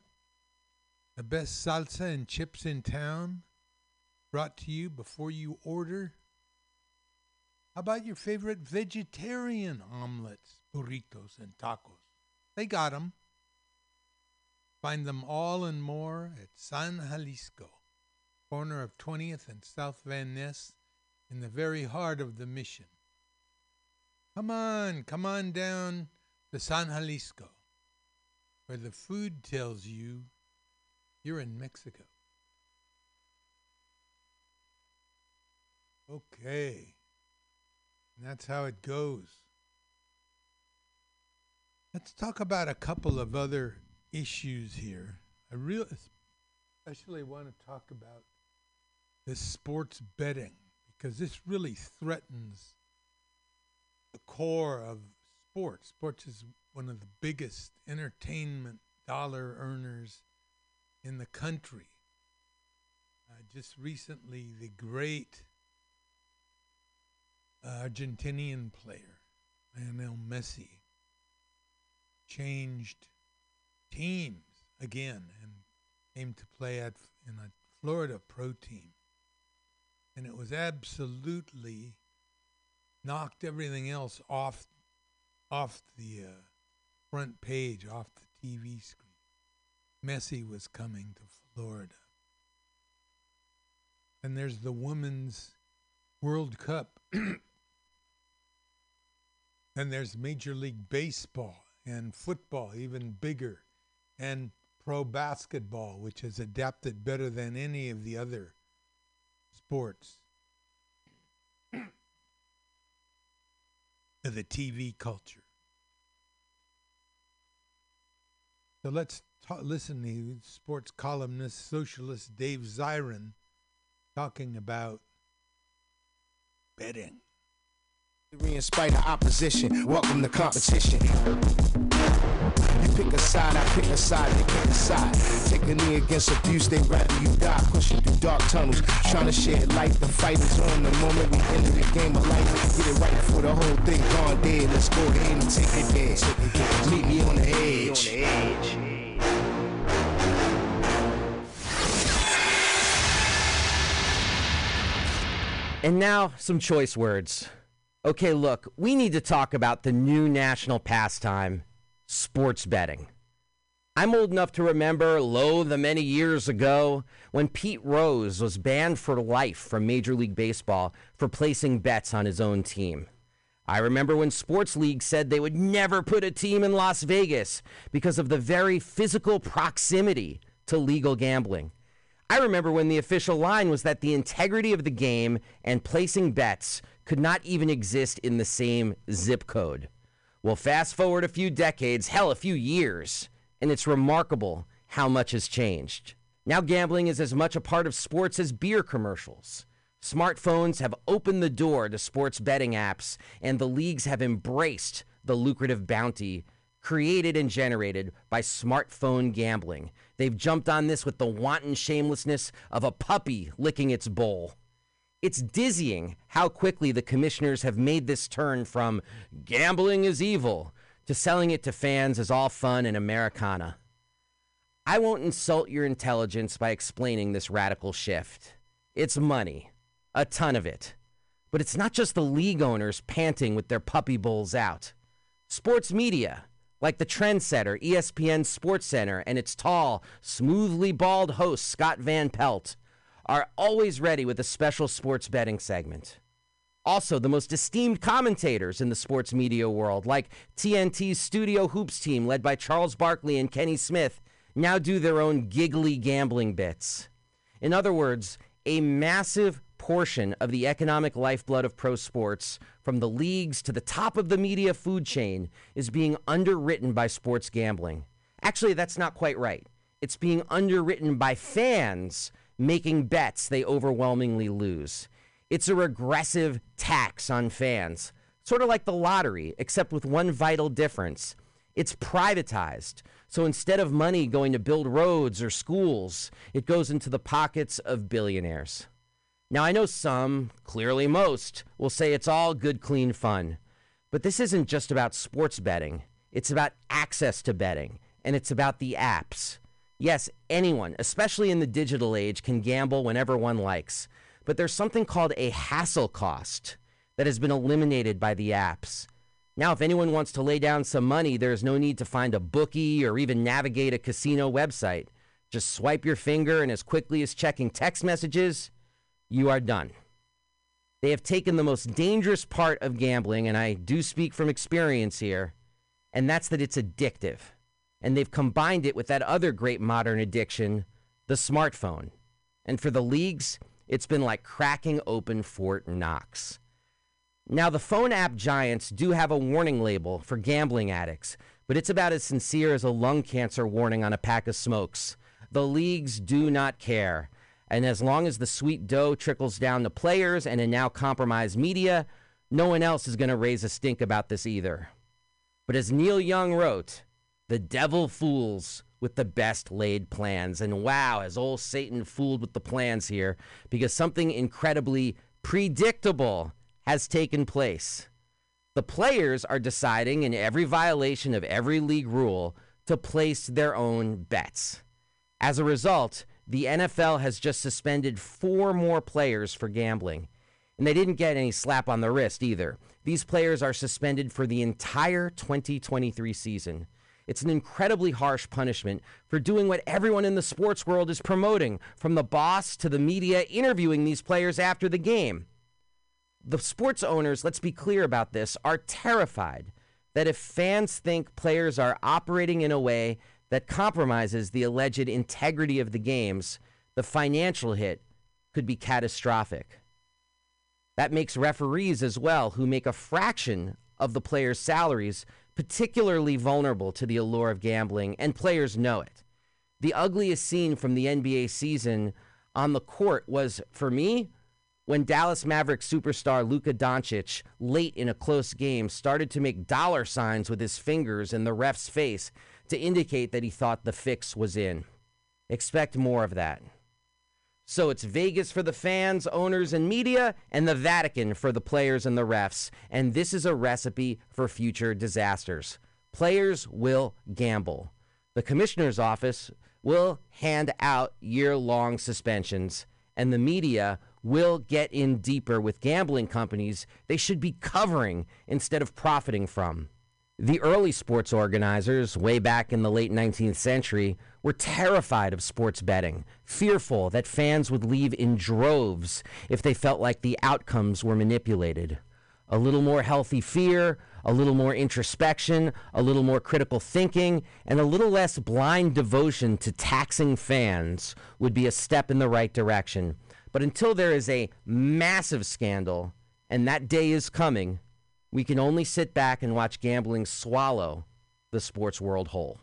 The best salsa and chips in town? Brought to you before you order? How about your favorite vegetarian omelets, burritos, and tacos? They got 'em. Find them all and more at San Jalisco, corner of 20th and South Van Ness, in the very heart of the Mission. Come on down to San Jalisco, where the food tells you you're in Mexico. Okay. And that's how it goes. Let's talk about a couple of other issues here. I really especially want to talk about the sports betting, because this really threatens the core of sports. Sports is one of the biggest entertainment dollar earners in the country. Just recently, the great Argentinian player, Lionel Messi, changed teams again and came to play in a Florida pro team. And it was absolutely knocked everything else off the front page, off the TV screen. Messi was coming to Florida. And there's the Women's World Cup. And there's Major League Baseball and football, even bigger, and pro basketball, which has adapted better than any of the other sports to the TV culture. So let's listen to sports columnist, socialist Dave Zirin talking about betting. In spite of opposition, welcome to competition. You pick a side, I pick a side, they pick a side. Take a knee against abuse, they'd rather you die. Pushing through dark tunnels, trying to shed light. The fight is on the moment we enter the game of life. Get it right before the whole thing gone dead. Let's go ahead and take it there. Meet me on the edge. And now, some choice words. Okay, look, we need to talk about the new national pastime, sports betting. I'm old enough to remember, lo, the many years ago, when Pete Rose was banned for life from Major League Baseball for placing bets on his own team. I remember when sports leagues said they would never put a team in Las Vegas because of the very physical proximity to legal gambling. I remember when the official line was that the integrity of the game and placing bets could not even exist in the same zip code. Well, fast forward a few decades, hell, a few years, and it's remarkable how much has changed. Now gambling is as much a part of sports as beer commercials. Smartphones have opened the door to sports betting apps, and the leagues have embraced the lucrative bounty created and generated by smartphone gambling. They've jumped on this with the wanton shamelessness of a puppy licking its bowl. It's dizzying how quickly the commissioners have made this turn from gambling is evil to selling it to fans as all fun and Americana. I won't insult your intelligence by explaining this radical shift. It's money, a ton of it. But it's not just the league owners panting with their puppy bowls out. Sports media, like the trendsetter ESPN SportsCenter and its tall, smoothly bald host Scott Van Pelt, are always ready with a special sports betting segment. Also, the most esteemed commentators in the sports media world, like TNT's Studio Hoops team led by Charles Barkley and Kenny Smith, now do their own giggly gambling bits. In other words, a massive portion of the economic lifeblood of pro sports, from the leagues to the top of the media food chain, is being underwritten by sports gambling. Actually, that's not quite right. It's being underwritten by fans making bets they overwhelmingly lose. It's a regressive tax on fans, sort of like the lottery, except with one vital difference. It's privatized. So instead of money going to build roads or schools, it goes into the pockets of billionaires. Now, I know some, clearly most, will say it's all good, clean fun. But this isn't just about sports betting. It's about access to betting, and it's about the apps. Yes, anyone, especially in the digital age, can gamble whenever one likes. But there's something called a hassle cost that has been eliminated by the apps. Now, if anyone wants to lay down some money, there's no need to find a bookie or even navigate a casino website. Just swipe your finger, and as quickly as checking text messages, you are done. They have taken the most dangerous part of gambling, and I do speak from experience here, and that's that it's addictive. And they've combined it with that other great modern addiction, the smartphone. And for the leagues, it's been like cracking open Fort Knox. Now, the phone app giants do have a warning label for gambling addicts, but it's about as sincere as a lung cancer warning on a pack of smokes. The leagues do not care. And as long as the sweet dough trickles down to players and in now compromised media, no one else is going to raise a stink about this either. But as Neil Young wrote, the devil fools with the best laid plans. And wow, has old Satan fooled with the plans here, because something incredibly predictable has taken place. The players are deciding, in every violation of every league rule, to place their own bets. As a result, the NFL has just suspended 4 more players for gambling. And they didn't get any slap on the wrist either. These players are suspended for the entire 2023 season. It's an incredibly harsh punishment for doing what everyone in the sports world is promoting, from the boss to the media interviewing these players after the game. The sports owners, let's be clear about this, are terrified that if fans think players are operating in a way that compromises the alleged integrity of the games, the financial hit could be catastrophic. That makes referees as well, who make a fraction of the players' salaries, particularly vulnerable to the allure of gambling, and players know it. The ugliest scene from the NBA season on the court was, for me, when Dallas Mavericks superstar Luka Doncic, late in a close game, started to make dollar signs with his fingers in the ref's face to indicate that he thought the fix was in. Expect more of that. So it's Vegas for the fans, owners, and media, and the Vatican for the players and the refs. And this is a recipe for future disasters. Players will gamble. The commissioner's office will hand out year-long suspensions, and the media will get in deeper with gambling companies they should be covering instead of profiting from. The early sports organizers, way back in the late 19th century, were terrified of sports betting, fearful that fans would leave in droves if they felt like the outcomes were manipulated. A little more healthy fear, a little more introspection, a little more critical thinking, and a little less blind devotion to taxing fans would be a step in the right direction. But until there is a massive scandal, and that day is coming, we can only sit back and watch gambling swallow the sports world whole.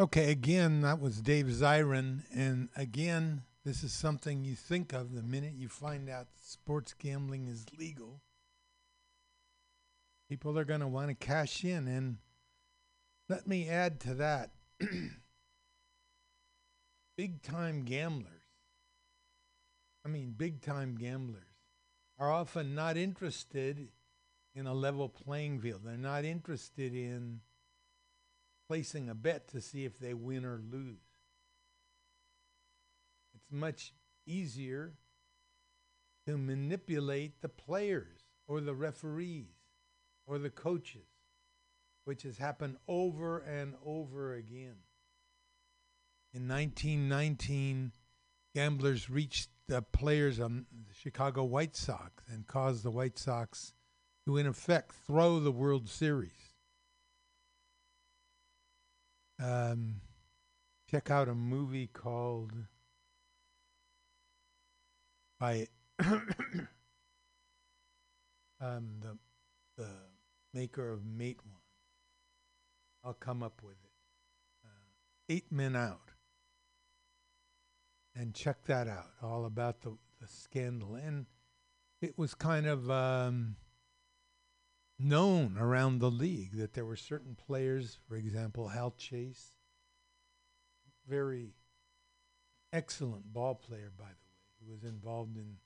Okay, again, that was Dave Zirin. And again, this is something you think of the minute you find out that sports gambling is legal. People are going to want to cash in. And let me add to that. Big-time gamblers, big-time gamblers, are often not interested in a level playing field. They're not interested in placing a bet to see if they win or lose. It's much easier to manipulate the players or the referees or the coaches, which has happened over and over again. In 1919, gamblers reached the players on the Chicago White Sox and caused the White Sox to, in effect, throw the World Series. Check out a movie called, by the maker of Matewan. I'll come up with it. 8 Men Out. And check that out, all about the scandal. And it was kind of known around the league that there were certain players, for example, Hal Chase, very excellent ball player, by the way, who was involved in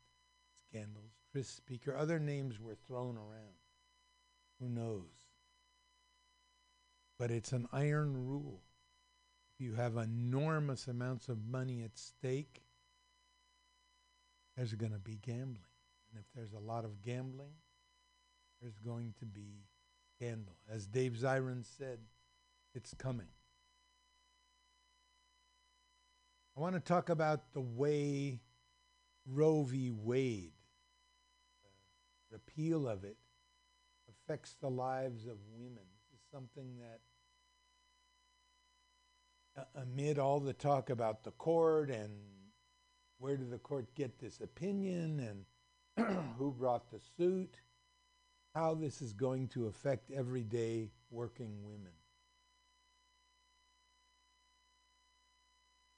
scandals, Chris Speaker. Other names were thrown around. Who knows? But it's an iron rule. You have enormous amounts of money at stake, there's going to be gambling. And if there's a lot of gambling, there's going to be scandal. As Dave Zirin said, It's coming. I want to talk about the way Roe v. Wade, the repeal of it, affects the lives of women. It's something that, amid all the talk about the court and where did the court get this opinion and who brought the suit, how this is going to affect everyday working women.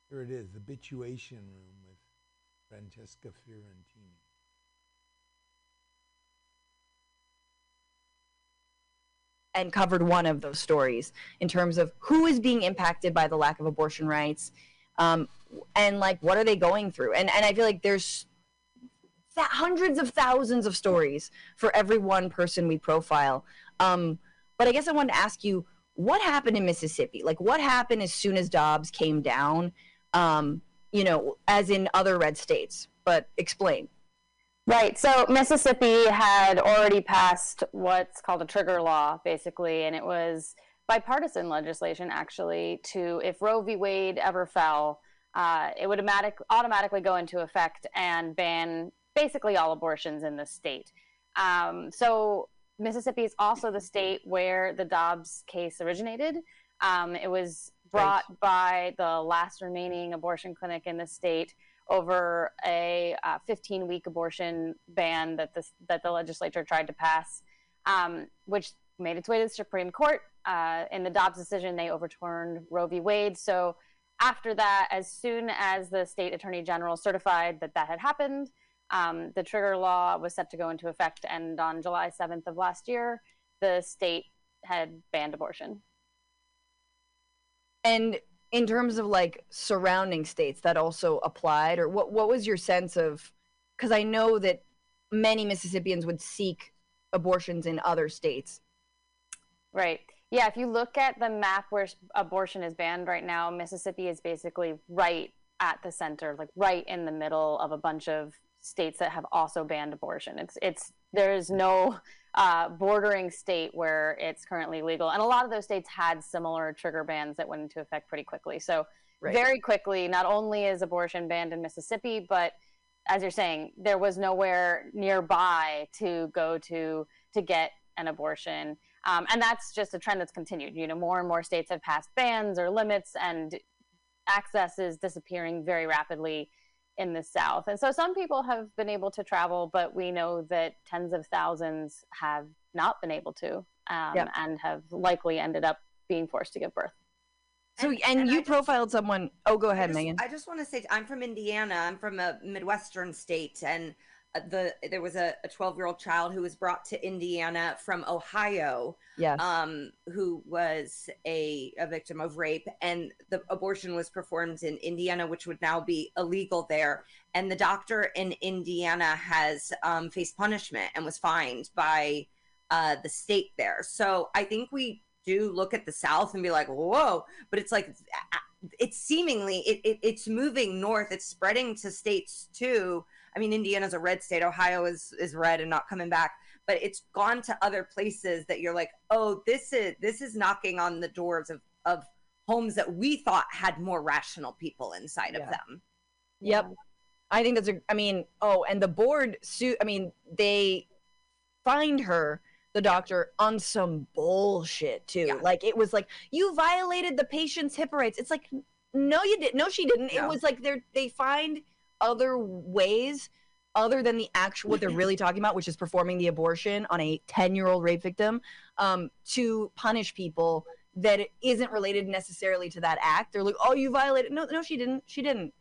Here it is, the Bituation Room with Francesca Fiorentini. And covered one of those stories in terms of who is being impacted by the lack of abortion rights, and like what are they going through? And I feel like there's hundreds of thousands of stories for every one person we profile. But I guess I wanted to ask you, what happened in Mississippi? Like what happened as soon as Dobbs came down? You know, as in other red states, but explain. Right, so Mississippi had already passed what's called a trigger law, basically, and it was bipartisan legislation, actually, to, if Roe v. Wade ever fell, it would automatically go into effect and ban basically all abortions in the state. So Mississippi is also the state where the Dobbs case originated. It was brought by the last remaining abortion clinic in the state over a 15-week abortion ban that the legislature tried to pass, which made its way to the Supreme Court. In the Dobbs decision, they overturned Roe v. Wade. So after that, as soon as the state attorney general certified that had happened, the trigger law was set to go into effect. And on July 7th of last year, the state had banned abortion. And in terms of like surrounding states that also applied, or what was your sense of, because I know that many Mississippians would seek abortions in other states. Right. Yeah, if you look at the map where abortion is banned right now, Mississippi is basically right at the center, like right in the middle of a bunch of states that have also banned abortion. There's no bordering state where it's currently legal. And a lot of those states had similar trigger bans that went into effect pretty quickly. So very quickly, not only is abortion banned in Mississippi, but as you're saying, there was nowhere nearby to go to get an abortion. And that's just a trend that's continued. You know, more and more states have passed bans or limits, and access is disappearing very rapidly in the South. And so some people have been able to travel, but we know that tens of thousands have not been able to, and have likely ended up being forced to give birth. So you profiled someone. Oh, go ahead, Megan. I just want to say, I'm from Indiana. I'm from a Midwestern state. And there was a 12-year-old child who was brought to Indiana from Ohio, who was a victim of rape, and the abortion was performed in Indiana, which would now be illegal there. And the doctor in Indiana has faced punishment and was fined by the state there. So I think we do look at the South and be like, whoa, but it's like, it's seemingly, it's moving north. It's spreading to states too. I mean, Indiana's a red state. Ohio is red and not coming back. But it's gone to other places that you're like, oh, this is knocking on the doors of homes that we thought had more rational people inside of them. Yep. Yeah. I think that's and the board suit. I mean, they fined her, the doctor, on some bullshit too. Yeah. Like, it was like, you violated the patient's HIPAA rights. It's like, no, you didn't. No, she didn't. No. It was like they fined other ways other than the actual what they're really talking about, which is performing the abortion on a 10-year-old rape victim, to punish people that it isn't related necessarily to that act. They're like, oh, you violated. No, she didn't.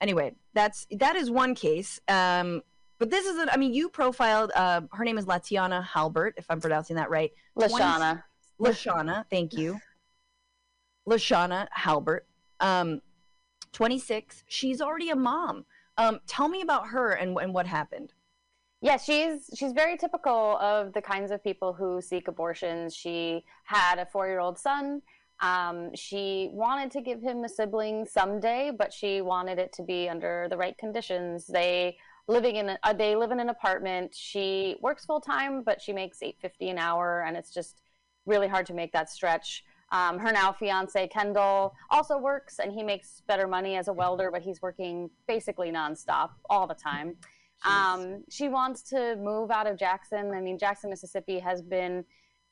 Anyway, that is one case. But this is you profiled, her name is Latiana Halbert, if I'm pronouncing that right. Lashana, thank you. Lashana Halbert, 26. She's already a mom. Tell me about her and what happened. Yeah, she's very typical of the kinds of people who seek abortions. She had a 4-year-old son. She wanted to give him a sibling someday, but she wanted it to be under the right conditions. They live in an apartment. She works full time, but she makes $8.50 an hour, and it's just really hard to make that stretch. Her now fiance Kendall also works, and he makes better money as a welder, but he's working basically nonstop all the time. She wants to move out of Jackson. I mean, Jackson, Mississippi has been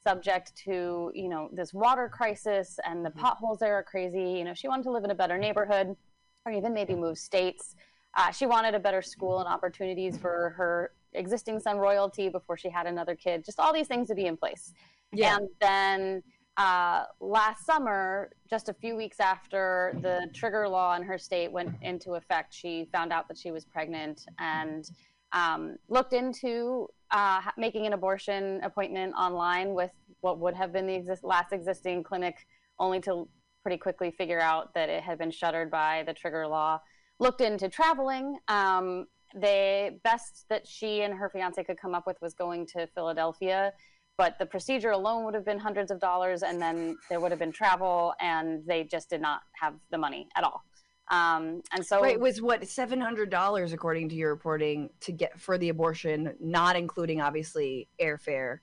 subject to, you know, this water crisis, and the potholes there are crazy. You know, she wanted to live in a better neighborhood, or even maybe move states. She wanted a better school and opportunities for her existing son, Royalty, before she had another kid. Just all these things to be in place. Yeah. And then last summer, just a few weeks after the trigger law in her state went into effect, she found out that she was pregnant and looked into making an abortion appointment online with what would have been the last existing clinic, only to pretty quickly figure out that it had been shuttered by the trigger law. Looked into traveling. The best that she and her fiance could come up with was going to Philadelphia, but the procedure alone would have been hundreds of dollars, and then there would have been travel, and they just did not have the money at all. And so it was what, $700 according to your reporting to get for the abortion, not including obviously airfare,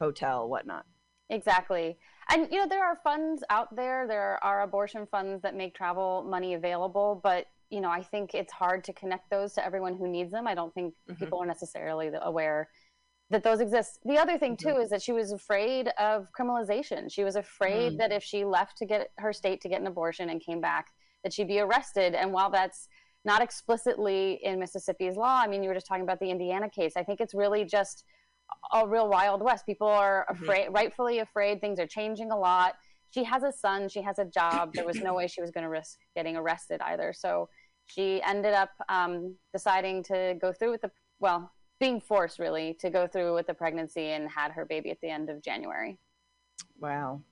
hotel, whatnot. Exactly. And, you know, there are funds out there. There are abortion funds that make travel money available, but, you know, I think it's hard to connect those to everyone who needs them. I don't think people are necessarily aware that those exist. The other thing, too, is that she was afraid of criminalization. She was afraid that if she left to get her state to get an abortion and came back, that she'd be arrested. And while that's not explicitly in Mississippi's law, I mean, you were just talking about the Indiana case. I think it's really just a real Wild West. People are afraid, rightfully afraid. Things are changing a lot. She has a son. She has a job. There was no way she was going to risk getting arrested either. So she ended up deciding to go through with the, well, being forced really to go through with the pregnancy, and had her baby at the end of January. Wow.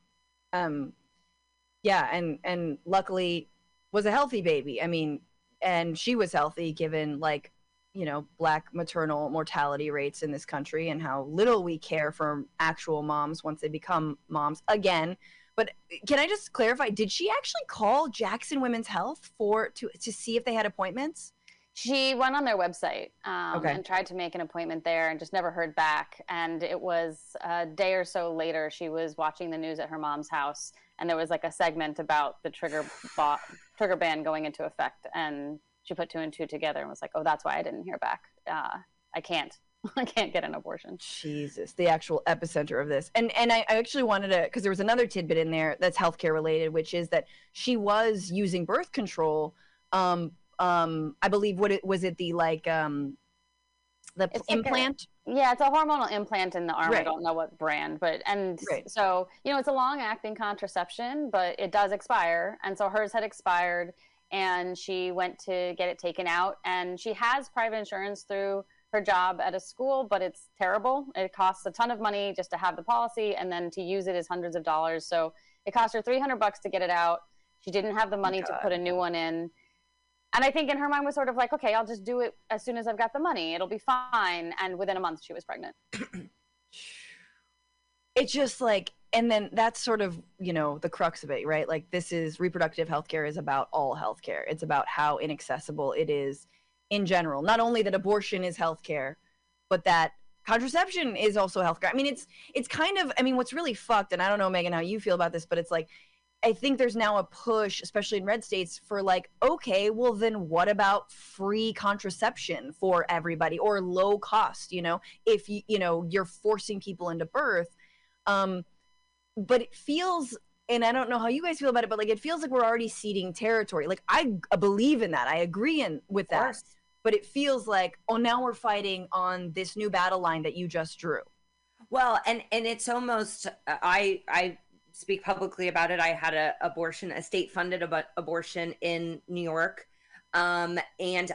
Yeah. And luckily was a healthy baby. I mean, and she was healthy given, like, you know, Black maternal mortality rates in this country and how little we care for actual moms once they become moms again. But can I just clarify, did she actually call Jackson Women's Health to see if they had appointments? She went on their website and tried to make an appointment there and just never heard back. And it was a day or so later, she was watching the news at her mom's house, and there was like a segment about the trigger ban going into effect. And she put two and two together and was like, oh, that's why I didn't hear back. I can't get an abortion. Jesus, the actual epicenter of this. And I actually wanted to, because there was another tidbit in there that's healthcare related, which is that she was using birth control. I believe, the implant? It's a hormonal implant in the arm. Right. I don't know what brand, so, you know, it's a long-acting contraception, but it does expire. And so hers had expired, and she went to get it taken out. And she has private insurance through her job at a school, but it's terrible. It costs a ton of money just to have the policy, and then to use it is hundreds of dollars. So it cost her $300 to get it out. She didn't have the money to put a new one in. And I think in her mind was sort of like, okay, I'll just do it as soon as I've got the money. It'll be fine. And within a month, she was pregnant. It's just like, and then that's sort of, you know, the crux of it, right? Like, this is reproductive healthcare is about all healthcare. It's about how inaccessible it is in general. Not only that abortion is healthcare, but that contraception is also healthcare. I mean, it's kind of, I mean, what's really fucked, and I don't know, Megan, how you feel about this, but it's like, I think there's now a push, especially in red states, for like, okay, well then what about free contraception for everybody, or low cost, you know, if you, you know, you're forcing people into birth. But it feels, and I don't know how you guys feel about it, but like, it feels like we're already ceding territory. Like, I believe in that. I agree with that, but it feels like, oh, now we're fighting on this new battle line that you just drew. Well, and it's almost, I speak publicly about it. I had a state-funded abortion in New York, and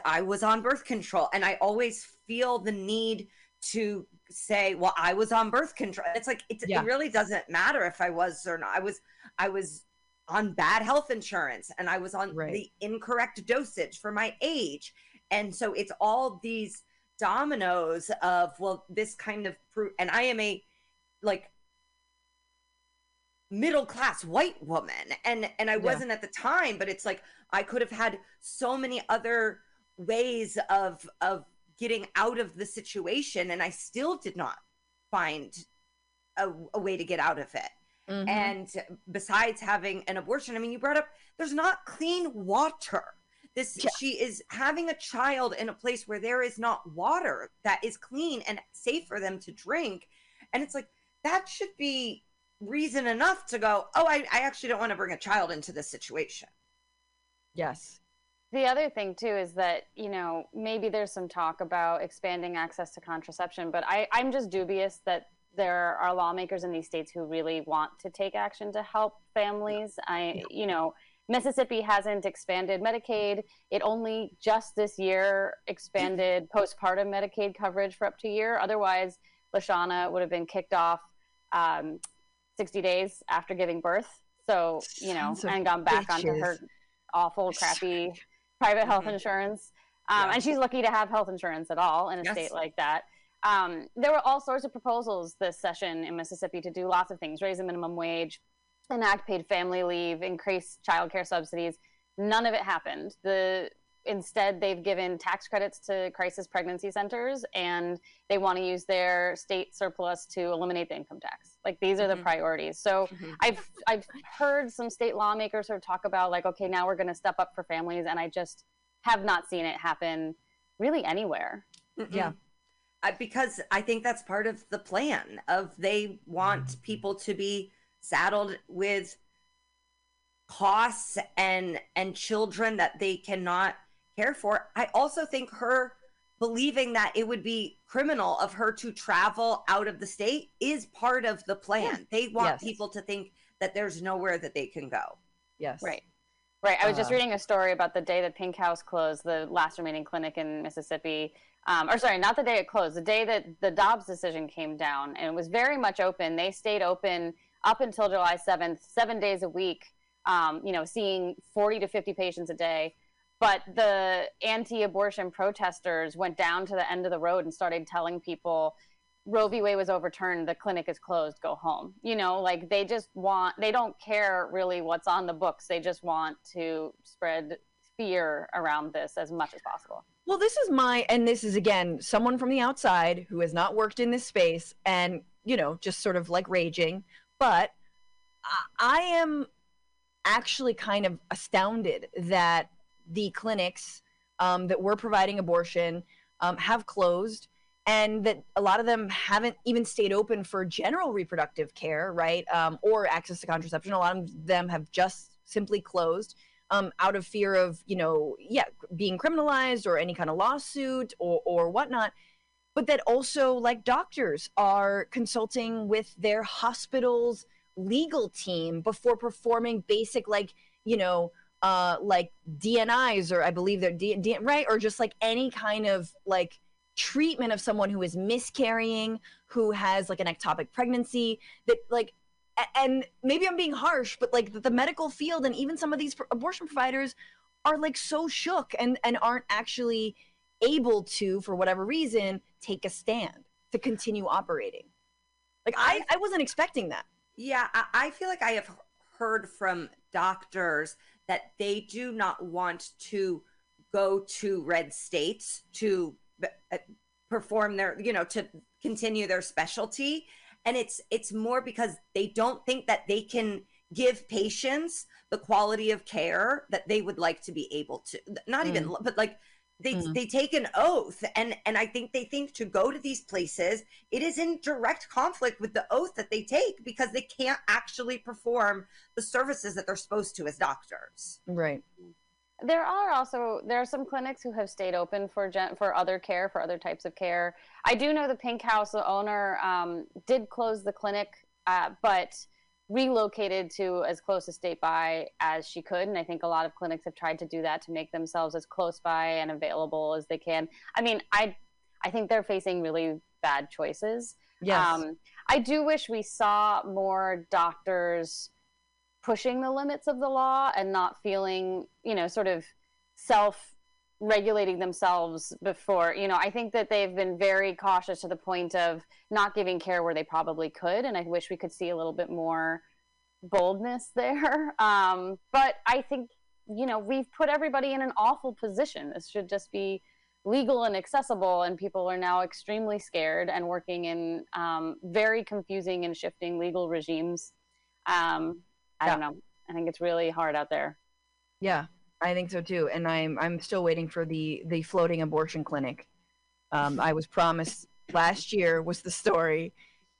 I was on birth control. And I always feel the need to say, well, I was on birth control. It's like, it really doesn't matter if I was or not. I was on bad health insurance, and I was on the incorrect dosage for my age. And so it's all these dominoes of, well, this kind of proof. And I am a middle-class white woman. And I wasn't at the time, but it's like, I could have had so many other ways of getting out of the situation. And I still did not find a way to get out of it. Mm-hmm. And besides having an abortion, I mean, you brought up, there's not clean water. She is having a child in a place where there is not water that is clean and safe for them to drink. And it's like, that should be reason enough to go, oh, I actually don't want to bring a child into this situation. Yes. The other thing, too, is that, you know, maybe there's some talk about expanding access to contraception, but I'm just dubious that there are lawmakers in these states who really want to take action to help families. You know, Mississippi hasn't expanded Medicaid. It only just this year expanded postpartum Medicaid coverage for up to a year. Otherwise, Lashana would have been kicked off 60 days after giving birth. So, you know, and gone back onto her awful, crappy private health insurance. And she's lucky to have health insurance at all in a state like that. There were all sorts of proposals this session in Mississippi to do lots of things, raise the minimum wage, enact paid family leave, increase childcare subsidies. None of it happened. Instead, they've given tax credits to crisis pregnancy centers, and they want to use their state surplus to eliminate the income tax. Like, these are the priorities. So I've heard some state lawmakers sort of talk about, like, okay, now we're going to step up for families, and I just have not seen it happen really anywhere. Yeah. Because I think that's part of the plan of they want people to be saddled with costs and children that they cannot care for. I also think her believing that it would be criminal of her to travel out of the state is part of the plan. They want people to think that there's nowhere that they can go. Right. I was just reading a story about the day that Pink House closed, the last remaining clinic in Mississippi. Or sorry, not the day it closed, the day that the Dobbs decision came down, and it was very much open. They stayed open up until July 7th, 7 days a week, you know, seeing 40 to 50 patients a day. But the anti-abortion protesters went down to the end of the road and started telling people Roe v. Wade was overturned, the clinic is closed, go home. You know, like they just want, they don't care really what's on the books. They just want to spread fear around this as much as possible. Well, this is again, someone from the outside who has not worked in this space and, you know, just sort of like raging. But I am actually kind of astounded that the clinics that were providing abortion have closed, and that a lot of them haven't even stayed open for general reproductive care, right, or access to contraception. A lot of them have just simply closed out of fear of, you know, being criminalized or any kind of lawsuit or whatnot. But that also, like, doctors are consulting with their hospital's legal team before performing basic, like, you know, like DNIs, or I believe they're right, or just like any kind of like treatment of someone who is miscarrying, who has like an ectopic pregnancy. That, like, and maybe I'm being harsh, but like the medical field and even some of these abortion providers are like so shook and aren't actually able to, for whatever reason, take a stand to continue operating. Like, I wasn't expecting that. Yeah, I feel like I have heard from doctors that they do not want to go to red states to perform their, you know, to continue their specialty. And it's more because they don't think that they can give patients the quality of care that they would like to be able to, not even, but like, They take an oath, and I think they think to go to these places, it is in direct conflict with the oath that they take, because they can't actually perform the services that they're supposed to as doctors. Right. There are some clinics who have stayed open for other care, for other types of care. I do know the Pink House, the owner, did close the clinic, but relocated to as close a state by as she could. And I think a lot of clinics have tried to do that to make themselves as close by and available as they can. I mean, I think they're facing really bad choices. Yes. I do wish we saw more doctors pushing the limits of the law and not feeling, you know, sort of self-regulating themselves before, you know. I think that they've been very cautious to the point of not giving care where they probably could, and I wish we could see a little bit more boldness there. But I think, you know, we've put everybody in an awful position. This should just be legal and accessible, and people are now extremely scared and working in very confusing and shifting legal regimes. I don't know. I think it's really hard out there. Yeah, I think so too. And I'm still waiting for the floating abortion clinic. I was promised last year was the story,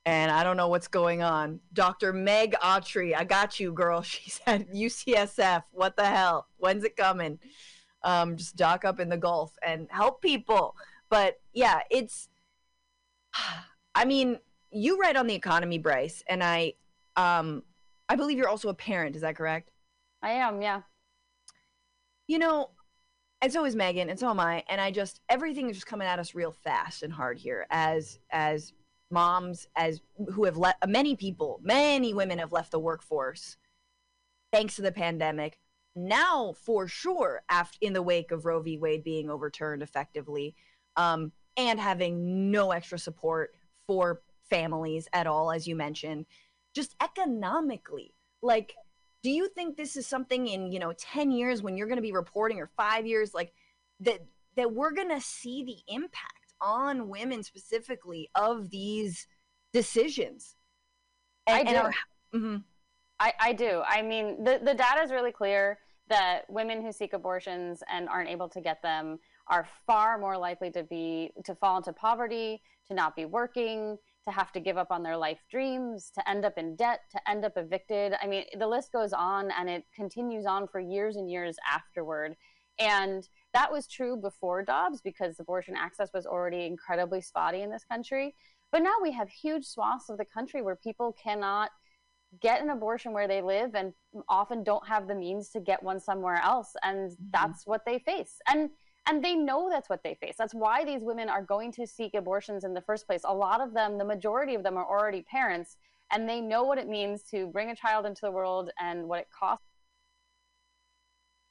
and I don't know what's going on. Dr. Meg Autry, I got you, girl. She's at UCSF. What the hell? When's it coming? Just dock up in the Gulf and help people. But yeah, it's, I mean, you write on the economy, Bryce, and I believe you're also a parent. Is that correct? I am, yeah. You know, and so is Megan, and so am I. And I just, everything is just coming at us real fast and hard here as moms, as who have left, many women have left the workforce thanks to the pandemic. Now, for sure, in the wake of Roe v. Wade being overturned effectively, and having no extra support for families at all, as you mentioned, just economically, like, do you think this is something in, 10 years when you're going to be reporting, or 5 years, like that we're going to see the impact on women specifically of these decisions? I do. I mean, the data is really clear that women who seek abortions and aren't able to get them are far more likely to fall into poverty, to not be working, to have to give up on their life dreams, to end up in debt, to end up evicted. I mean, the list goes on, and it continues on for years and years afterward. And that was true before Dobbs, because abortion access was already incredibly spotty in this country. But now we have huge swaths of the country where people cannot get an abortion where they live, and often don't have the means to get one somewhere else. And that's what they face. And they know that's what they face. That's why these women are going to seek abortions in the first place. A lot of them, the majority of them, are already parents, and they know what it means to bring a child into the world, and what it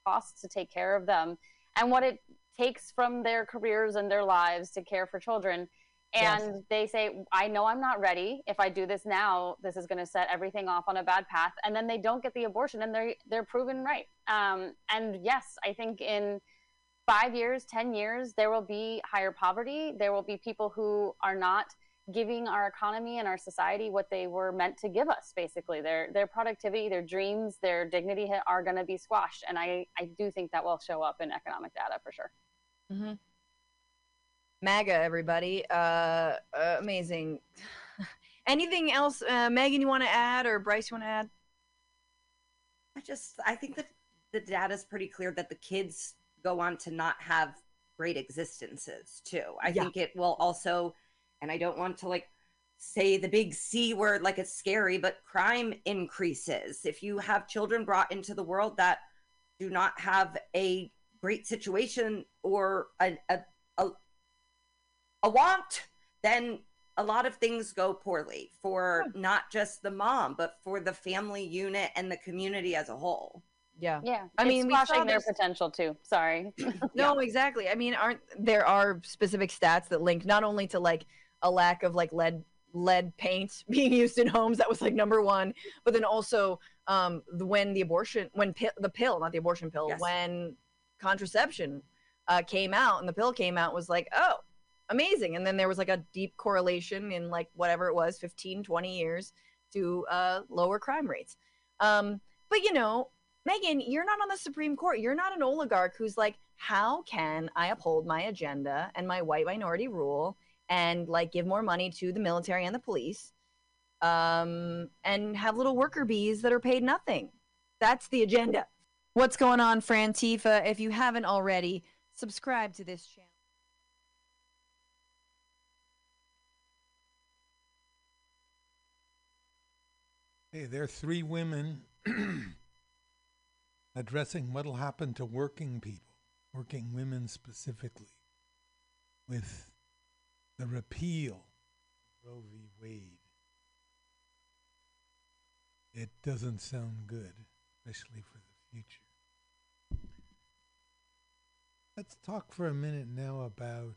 costs to take care of them, and what it takes from their careers and their lives to care for children. And they say, I know I'm not ready. If I do this now, this is going to set everything off on a bad path. And then they don't get the abortion, and they're proven right. And yes, I think in 5 years, 10 years, there will be higher poverty. There will be people who are not giving our economy and our society what they were meant to give us, basically. Their productivity, their dreams, their dignity are going to be squashed. And I do think that will show up in economic data for sure. Mm-hmm. MAGA, everybody. Amazing. Anything else, Megan, you want to add, or Bryce, you want to add? I think that the data is pretty clear that the kids go on to not have great existences too. I think it will also, and I don't want to say the big C word, like it's scary, but crime increases. If you have children brought into the world that do not have a great situation or a want, then a lot of things go poorly for not just the mom, but for the family unit and the community as a whole. Yeah. Yeah. I mean, squashing their potential too. Sorry. No, exactly. I mean, there are specific stats that link not only to a lack of lead paint being used in homes. That was number one, but then also when contraception came out and the pill came out, was oh, amazing. And then there was a deep correlation in whatever it was, 15, 20 years to lower crime rates. But Megan, you're not on the Supreme Court. You're not an oligarch who's how can I uphold my agenda and my white minority rule and give more money to the military and the police and have little worker bees that are paid nothing? That's the agenda. What's going on, Frantifa? If you haven't already, subscribe to this channel. Hey, there are three women addressing what'll happen to working people, working women specifically, with the repeal of Roe v. Wade. It doesn't sound good, especially for the future. Let's talk for a minute now about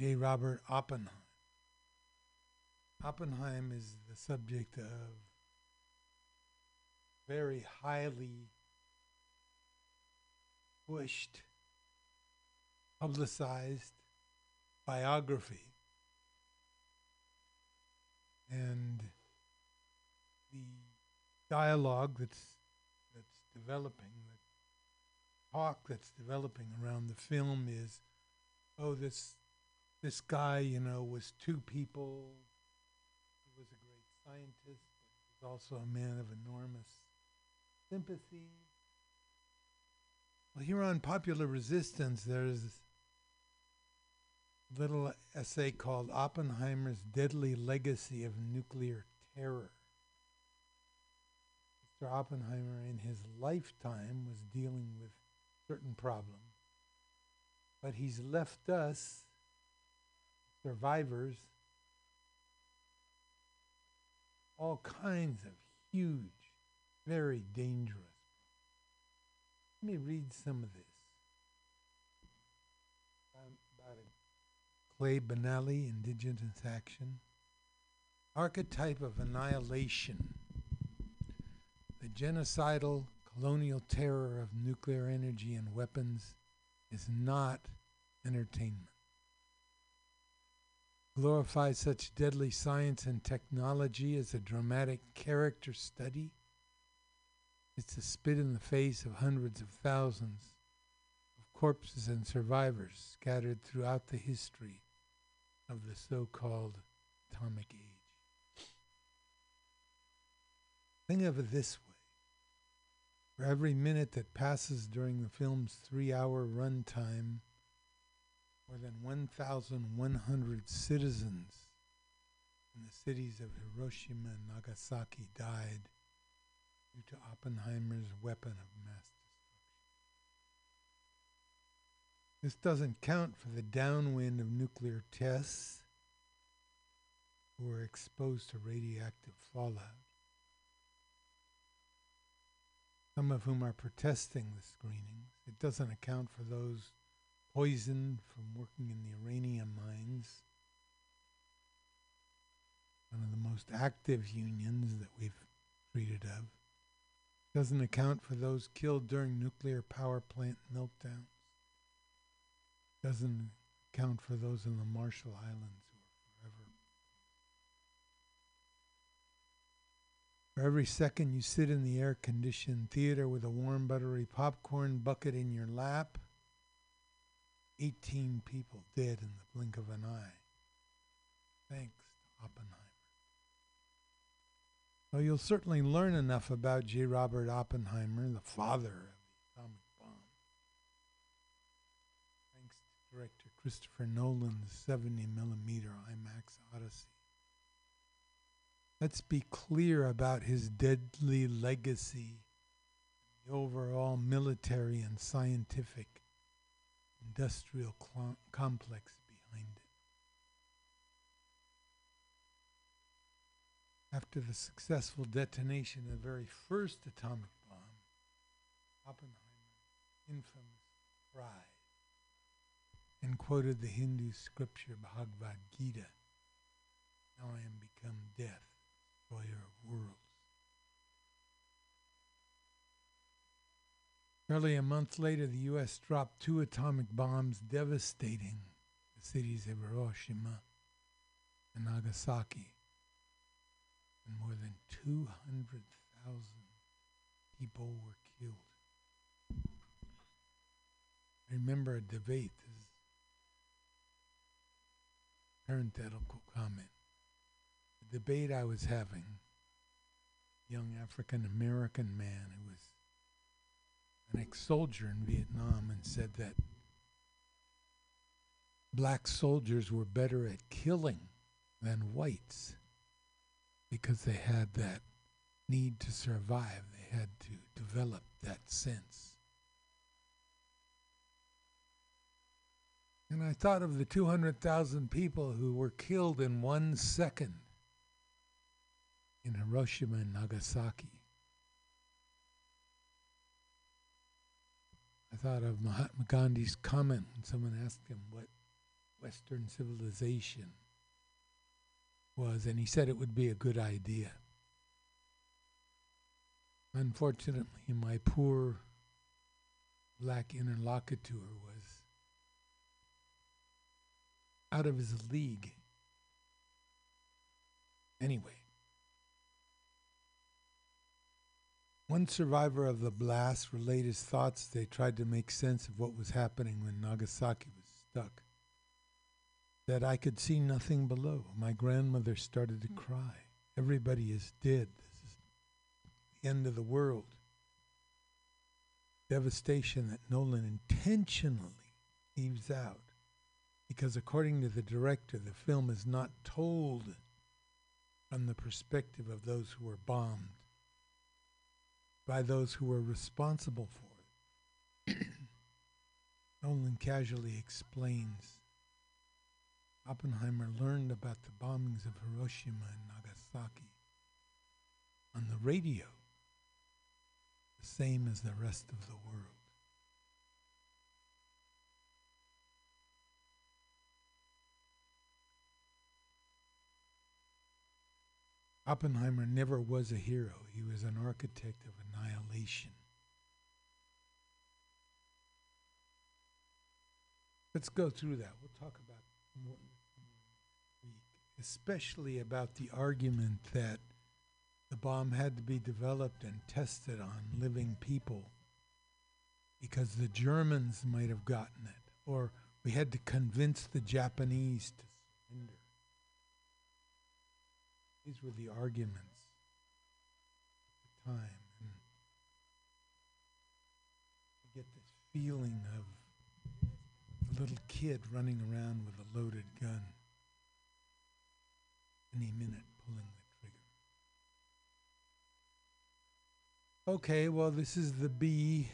J. Robert Oppenheim. Oppenheim is the subject of very highly pushed, publicized biography. And dialogue that's developing, the talk that's developing around the film is, oh, this guy, you know, was two people. He was a great scientist, but he was also a man of enormous sympathy. Well, here on Popular Resistance, there's this little essay called Oppenheimer's Deadly Legacy of Nuclear Terror. Mr. Oppenheimer, in his lifetime, was dealing with certain problems, but he's left us, survivors, all kinds of huge, very dangerous. Let me read some of this. Clay Benally, Indigenous Action. Archetype of annihilation. The genocidal colonial terror of nuclear energy and weapons is not entertainment. Glorify such deadly science and technology as a dramatic character study. It's a spit in the face of hundreds of thousands of corpses and survivors scattered throughout the history of the so-called atomic age. Think of it this way. For every minute that passes during the film's 3-hour runtime, more than 1,100 citizens in the cities of Hiroshima and Nagasaki died due to Oppenheimer's weapon of mass destruction. This doesn't count for the downwind of nuclear tests who were exposed to radioactive fallout, some of whom are protesting the screenings. It doesn't account for those poisoned from working in the uranium mines, one of the most active unions that we've treated of. Doesn't account for those killed during nuclear power plant meltdowns. Doesn't account for those in the Marshall Islands who are forever. For every second you sit in the air-conditioned theater with a warm, buttery popcorn bucket in your lap, 18 people dead in the blink of an eye, thanks to Oppenheimer. So you'll certainly learn enough about J. Robert Oppenheimer, the father of the atomic bomb, thanks to director Christopher Nolan's 70mm IMAX Odyssey. Let's be clear about his deadly legacy, the overall military and scientific industrial complex behind it. After the successful detonation of the very first atomic bomb, Oppenheimer infamously cried and quoted the Hindu scripture Bhagavad Gita, "Now I am become death, destroyer of worlds." Nearly a month later, the U.S. dropped 2 atomic bombs, devastating the cities of Hiroshima and Nagasaki, and more than 200,000 people were killed. I remember a debate, this is a parenthetical comment, the debate I was having, a young African-American man who was an ex-soldier in Vietnam, and said that black soldiers were better at killing than whites because they had that need to survive. They had to develop that sense. And I thought of the 200,000 people who were killed in 1 second in Hiroshima and Nagasaki. I thought of Mahatma Gandhi's comment when someone asked him what Western civilization was, and he said it would be a good idea. Unfortunately, my poor black interlocutor was out of his league. Anyway, One survivor of the blast relayed his thoughts as they tried to make sense of what was happening when Nagasaki was stuck. That I could see nothing below. My grandmother started to cry. Everybody is dead. This is the end of the world. Devastation that Nolan intentionally leaves out. Because according to the director, the film is not told from the perspective of those who were bombed. By those who were responsible for it. Nolan casually explains, Oppenheimer learned about the bombings of Hiroshima and Nagasaki on the radio, the same as the rest of the world. Oppenheimer never was a hero. He was an architect of annihilation. Let's go through that. We'll talk about more week, especially about the argument that the bomb had to be developed and tested on living people because the Germans might have gotten it, or we had to convince the Japanese to surrender. These were the arguments at the time. And I get this feeling of a little kid running around with a loaded gun, any minute pulling the trigger. Okay, well, this is the B.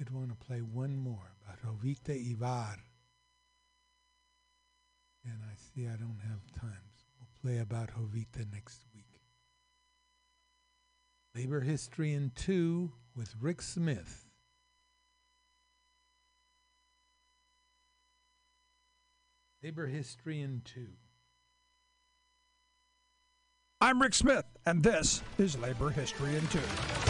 I'd want to play one more about Jovita Idar. And I see I don't have time. Play about Jovita next week. Labor History in 2 with Rick Smith. Labor History in 2. I'm Rick Smith, and this is Labor History in 2.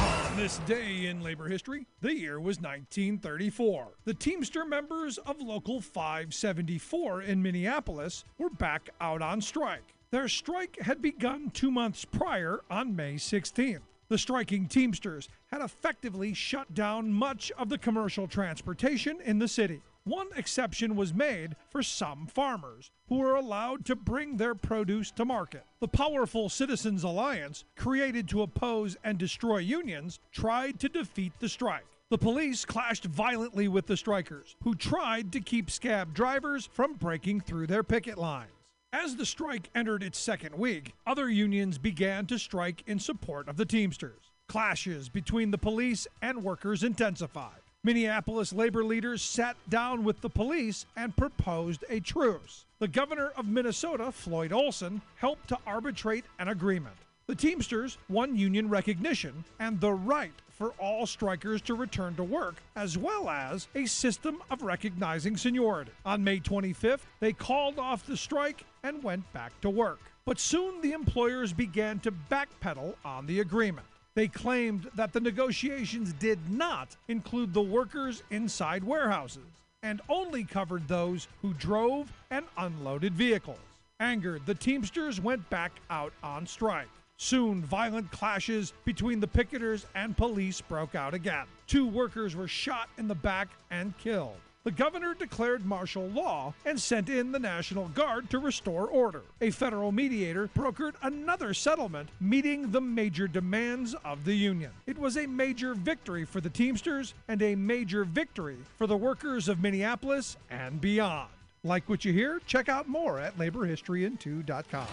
On this day in labor history, the year was 1934. The Teamster members of Local 574 in Minneapolis were back out on strike. Their strike had begun 2 months prior on May 16th. The striking Teamsters had effectively shut down much of the commercial transportation in the city. One exception was made for some farmers, who were allowed to bring their produce to market. The powerful Citizens Alliance, created to oppose and destroy unions, tried to defeat the strike. The police clashed violently with the strikers, who tried to keep scab drivers from breaking through their picket line. As the strike entered its second week, other unions began to strike in support of the Teamsters. Clashes between the police and workers intensified. Minneapolis labor leaders sat down with the police and proposed a truce. The governor of Minnesota, Floyd Olson, helped to arbitrate an agreement. The Teamsters won union recognition and the right for all strikers to return to work, as well as a system of recognizing seniority. On May 25th, they called off the strike and went back to work. But soon the employers began to backpedal on the agreement. They claimed that the negotiations did not include the workers inside warehouses and only covered those who drove and unloaded vehicles. Angered, the Teamsters went back out on strike. Soon, violent clashes between the picketers and police broke out again. 2 workers were shot in the back and killed. The governor declared martial law and sent in the National Guard to restore order. A federal mediator brokered another settlement, meeting the major demands of the union. It was a major victory for the Teamsters and a major victory for the workers of Minneapolis and beyond. Like what you hear? Check out more at laborhistoryin2.com.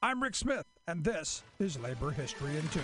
I'm Rick Smith, and this is Labor History in 2.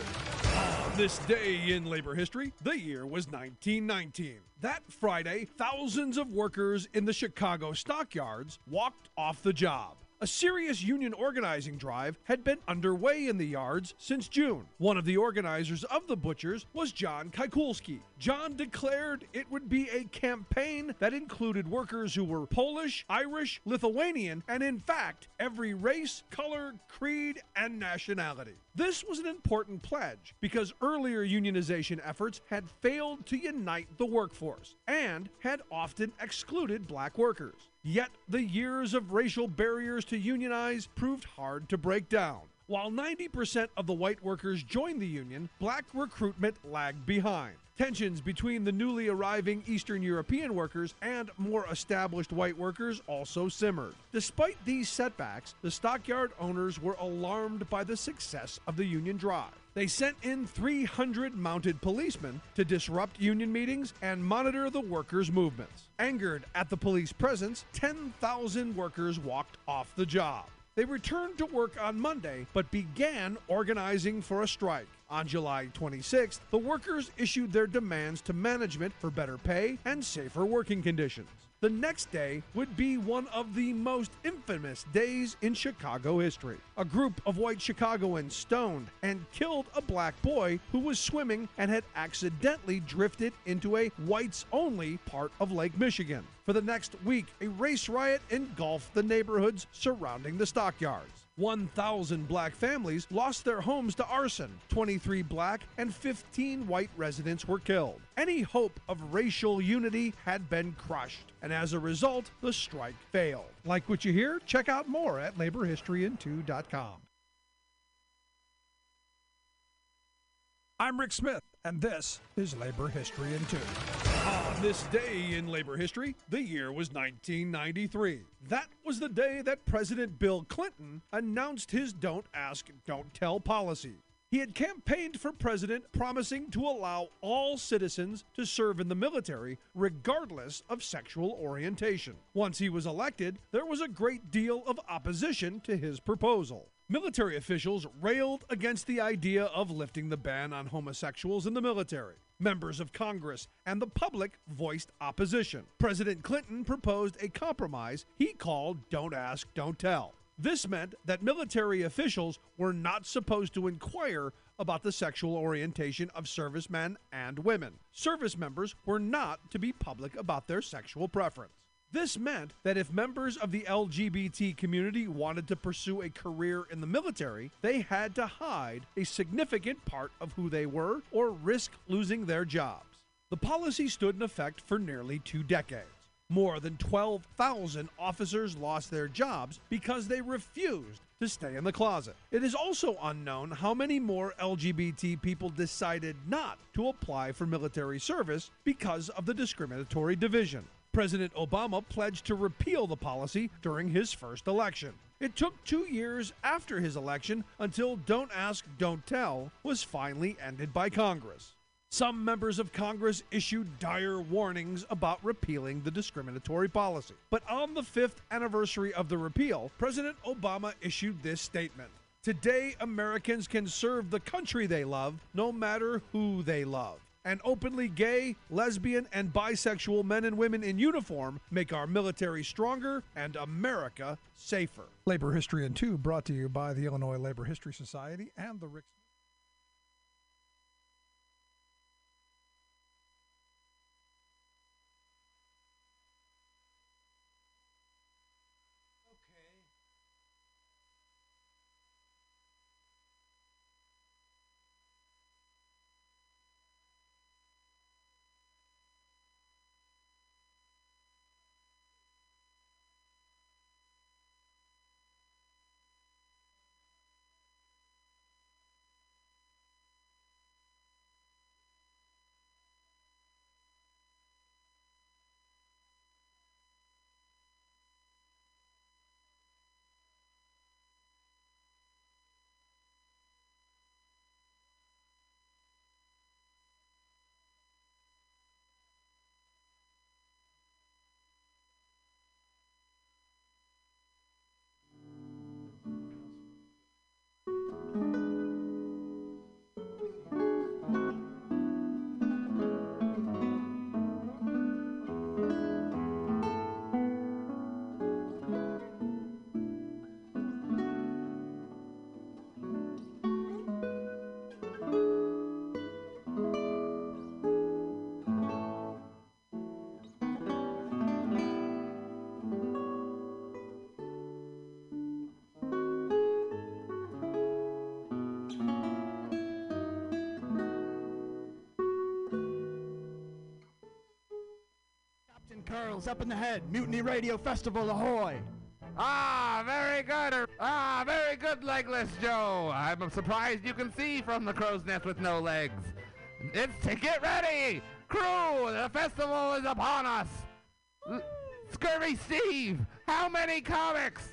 On this day in labor history, the year was 1919. That Friday, thousands of workers in the Chicago stockyards walked off the job. A serious union organizing drive had been underway in the yards since June. One of the organizers of the butchers was John Kikuelski. John declared it would be a campaign that included workers who were Polish, Irish, Lithuanian, and in fact, every race, color, creed, and nationality. This was an important pledge because earlier unionization efforts had failed to unite the workforce and had often excluded black workers. Yet the years of racial barriers to unionize proved hard to break down. While 90% of the white workers joined the union, black recruitment lagged behind. Tensions between the newly arriving Eastern European workers and more established white workers also simmered. Despite these setbacks, the stockyard owners were alarmed by the success of the union drive. They sent in 300 mounted policemen to disrupt union meetings and monitor the workers' movements. Angered at the police presence, 10,000 workers walked off the job. They returned to work on Monday, but began organizing for a strike. On July 26th, the workers issued their demands to management for better pay and safer working conditions. The next day would be one of the most infamous days in Chicago history. A group of white Chicagoans stoned and killed a black boy who was swimming and had accidentally drifted into a whites-only part of Lake Michigan. For the next week, a race riot engulfed the neighborhoods surrounding the stockyards. 1,000 black families lost their homes to arson. 23 black and 15 white residents were killed. Any hope of racial unity had been crushed, and as a result, the strike failed. Like what you hear? Check out more at laborhistoryin2.com. I'm Rick Smith, and this is Labor History in 2. On this day in labor history, the year was 1993. That was the day that President Bill Clinton announced his Don't Ask, Don't Tell policy. He had campaigned for president, promising to allow all citizens to serve in the military, regardless of sexual orientation. Once he was elected, there was a great deal of opposition to his proposal. Military officials railed against the idea of lifting the ban on homosexuals in the military. Members of Congress and the public voiced opposition. President Clinton proposed a compromise he called Don't Ask, Don't Tell. This meant that military officials were not supposed to inquire about the sexual orientation of servicemen and women. Service members were not to be public about their sexual preference. This meant that if members of the LGBT community wanted to pursue a career in the military, they had to hide a significant part of who they were or risk losing their jobs. The policy stood in effect for nearly 2 decades. More than 12,000 officers lost their jobs because they refused to stay in the closet. It is also unknown how many more LGBT people decided not to apply for military service because of the discriminatory division. President Obama pledged to repeal the policy during his first election. It took 2 years after his election until Don't Ask, Don't Tell was finally ended by Congress. Some members of Congress issued dire warnings about repealing the discriminatory policy. But on the 5th anniversary of the repeal, President Obama issued this statement. Today, Americans can serve the country they love, no matter who they love. And openly gay, lesbian, and bisexual men and women in uniform make our military stronger and America safer. Labor History in 2 brought to you by the Illinois Labor History Society and the Rick Smith. Curls up in the head, Mutiny Radio Festival, ahoy! Ah, very good. Ah, very good, Legless Joe. I'm surprised you can see from the crow's nest with no legs. It's to get ready. Crew, the festival is upon us. Scurvy Steve, how many comics?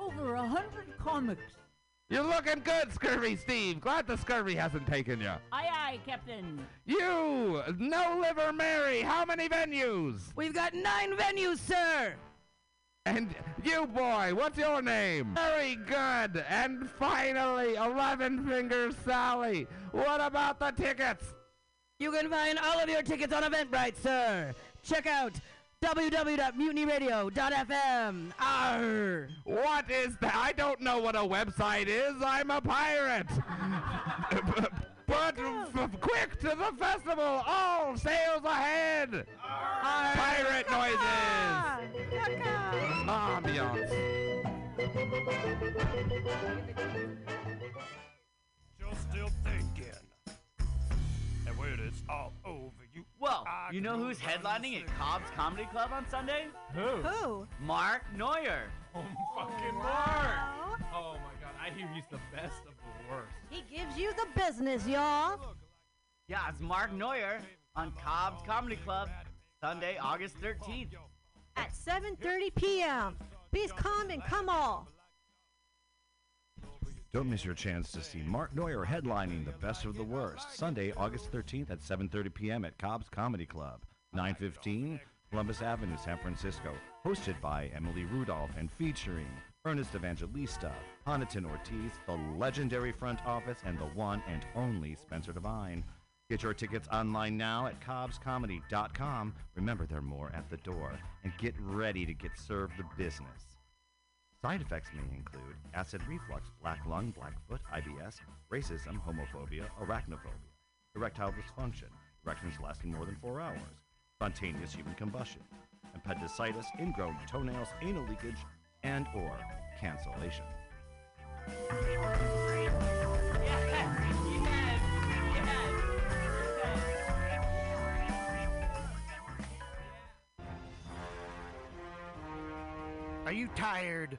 Over 100 comics. You're looking good, Scurvy Steve. Glad the scurvy hasn't taken you. Aye, aye, Captain. You, No Liver Mary, how many venues? We've got 9 venues, sir. And you, boy, what's your name? Very good. And finally, 11 Fingers Sally. What about the tickets? You can find all of your tickets on Eventbrite, sir. Check out www.mutinyradio.fm. Arr. What is that? I don't know what a website is. I'm a pirate. But quick to the festival. All sails ahead. Arr. Pirate noises. Ambiance. You're still thinking. And when it's all over. Well, you know who's headlining at Cobb's Comedy Club on Sunday? Who? Mark Neuer. Oh, fucking wow. Mark. Oh, my God. I hear he's the best of the worst. He gives you the business, y'all. Yeah, it's Mark Neuer on Cobb's Comedy Club, Sunday, August 13th. At 7:30 p.m. Please come and come all. Don't miss your chance to see Mark Neuer headlining The Best of the Worst, Sunday, August 13th at 7:30 p.m. at Cobb's Comedy Club, 915 Columbus Avenue, San Francisco, hosted by Emily Rudolph and featuring Ernest Evangelista, Honiton Ortiz, the legendary front office, and the one and only Spencer Devine. Get your tickets online now at cobbscomedy.com. Remember, there are more at the door. And get ready to get served the business. Side effects may include acid reflux, black lung, black foot, IBS, racism, homophobia, arachnophobia, erectile dysfunction, erections lasting more than 4 hours, spontaneous human combustion, appendicitis, ingrown toenails, anal leakage, and or cancellation. Are you tired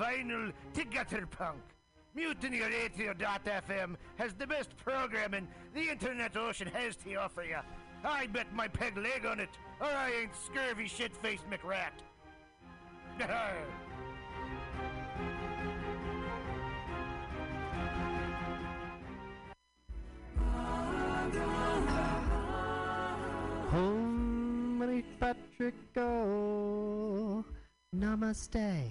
vinyl to gutter punk. MutinyRadio.fm has the best programming the Internet Ocean has to offer you. I bet my peg leg on it, or I ain't Scurvy Shit-Faced McRat. Holy Patrick, go. Namaste.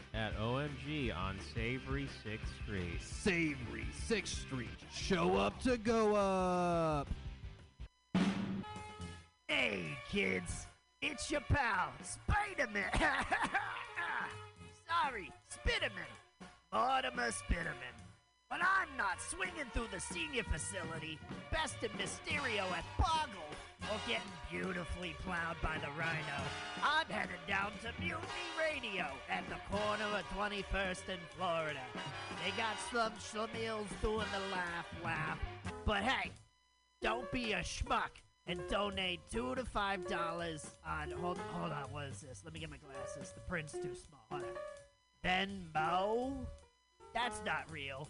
at OMG on Savory 6th Street. Show up to go up. kids. It's your pal, Spider-Man. Sorry, Spiderman. Mortimer Spiderman. When I'm not swinging through the senior facility, besting Mysterio at Boggle, or getting beautifully plowed by the Rhino, I'm headed down to Mutiny Radio at the corner of 21st and Florida. They got some schlemiels doing the laugh. But hey, don't be a schmuck and donate $2 to $5 on... Hold on, what is this? Let me get my glasses. The print's too small. Hold on. Venmo? That's not real.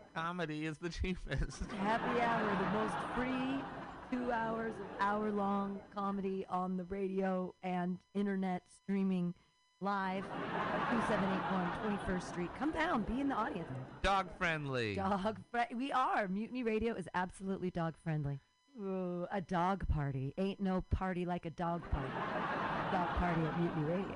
comedy is the cheapest. Happy hour, the most free 2 hours of hour-long comedy on the radio and internet streaming live. 2781 21st Street. Come down, be in the audience. Dog friendly. We are. Mutiny Radio is absolutely dog friendly. Ooh, a dog party. Ain't no party like a dog party. Dog party at Mutiny Radio.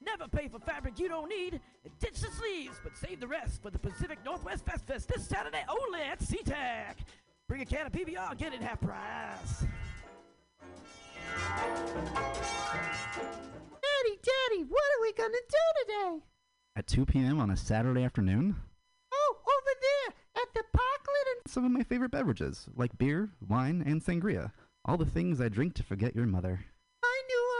Never pay for fabric you don't need, and ditch the sleeves, but save the rest for the Pacific Northwest Fest Fest this Saturday only at SeaTac. Bring a can of PBR, get it half price. Daddy, what are we gonna do today? At 2 p.m. on a Saturday afternoon? Oh, over there at the parklet and some of my favorite beverages, like beer, wine, and sangria. All the things I drink to forget your mother. My new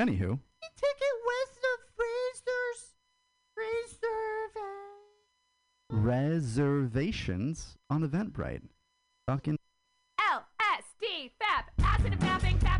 Anywho. You take it with the reservations on Eventbrite. Talking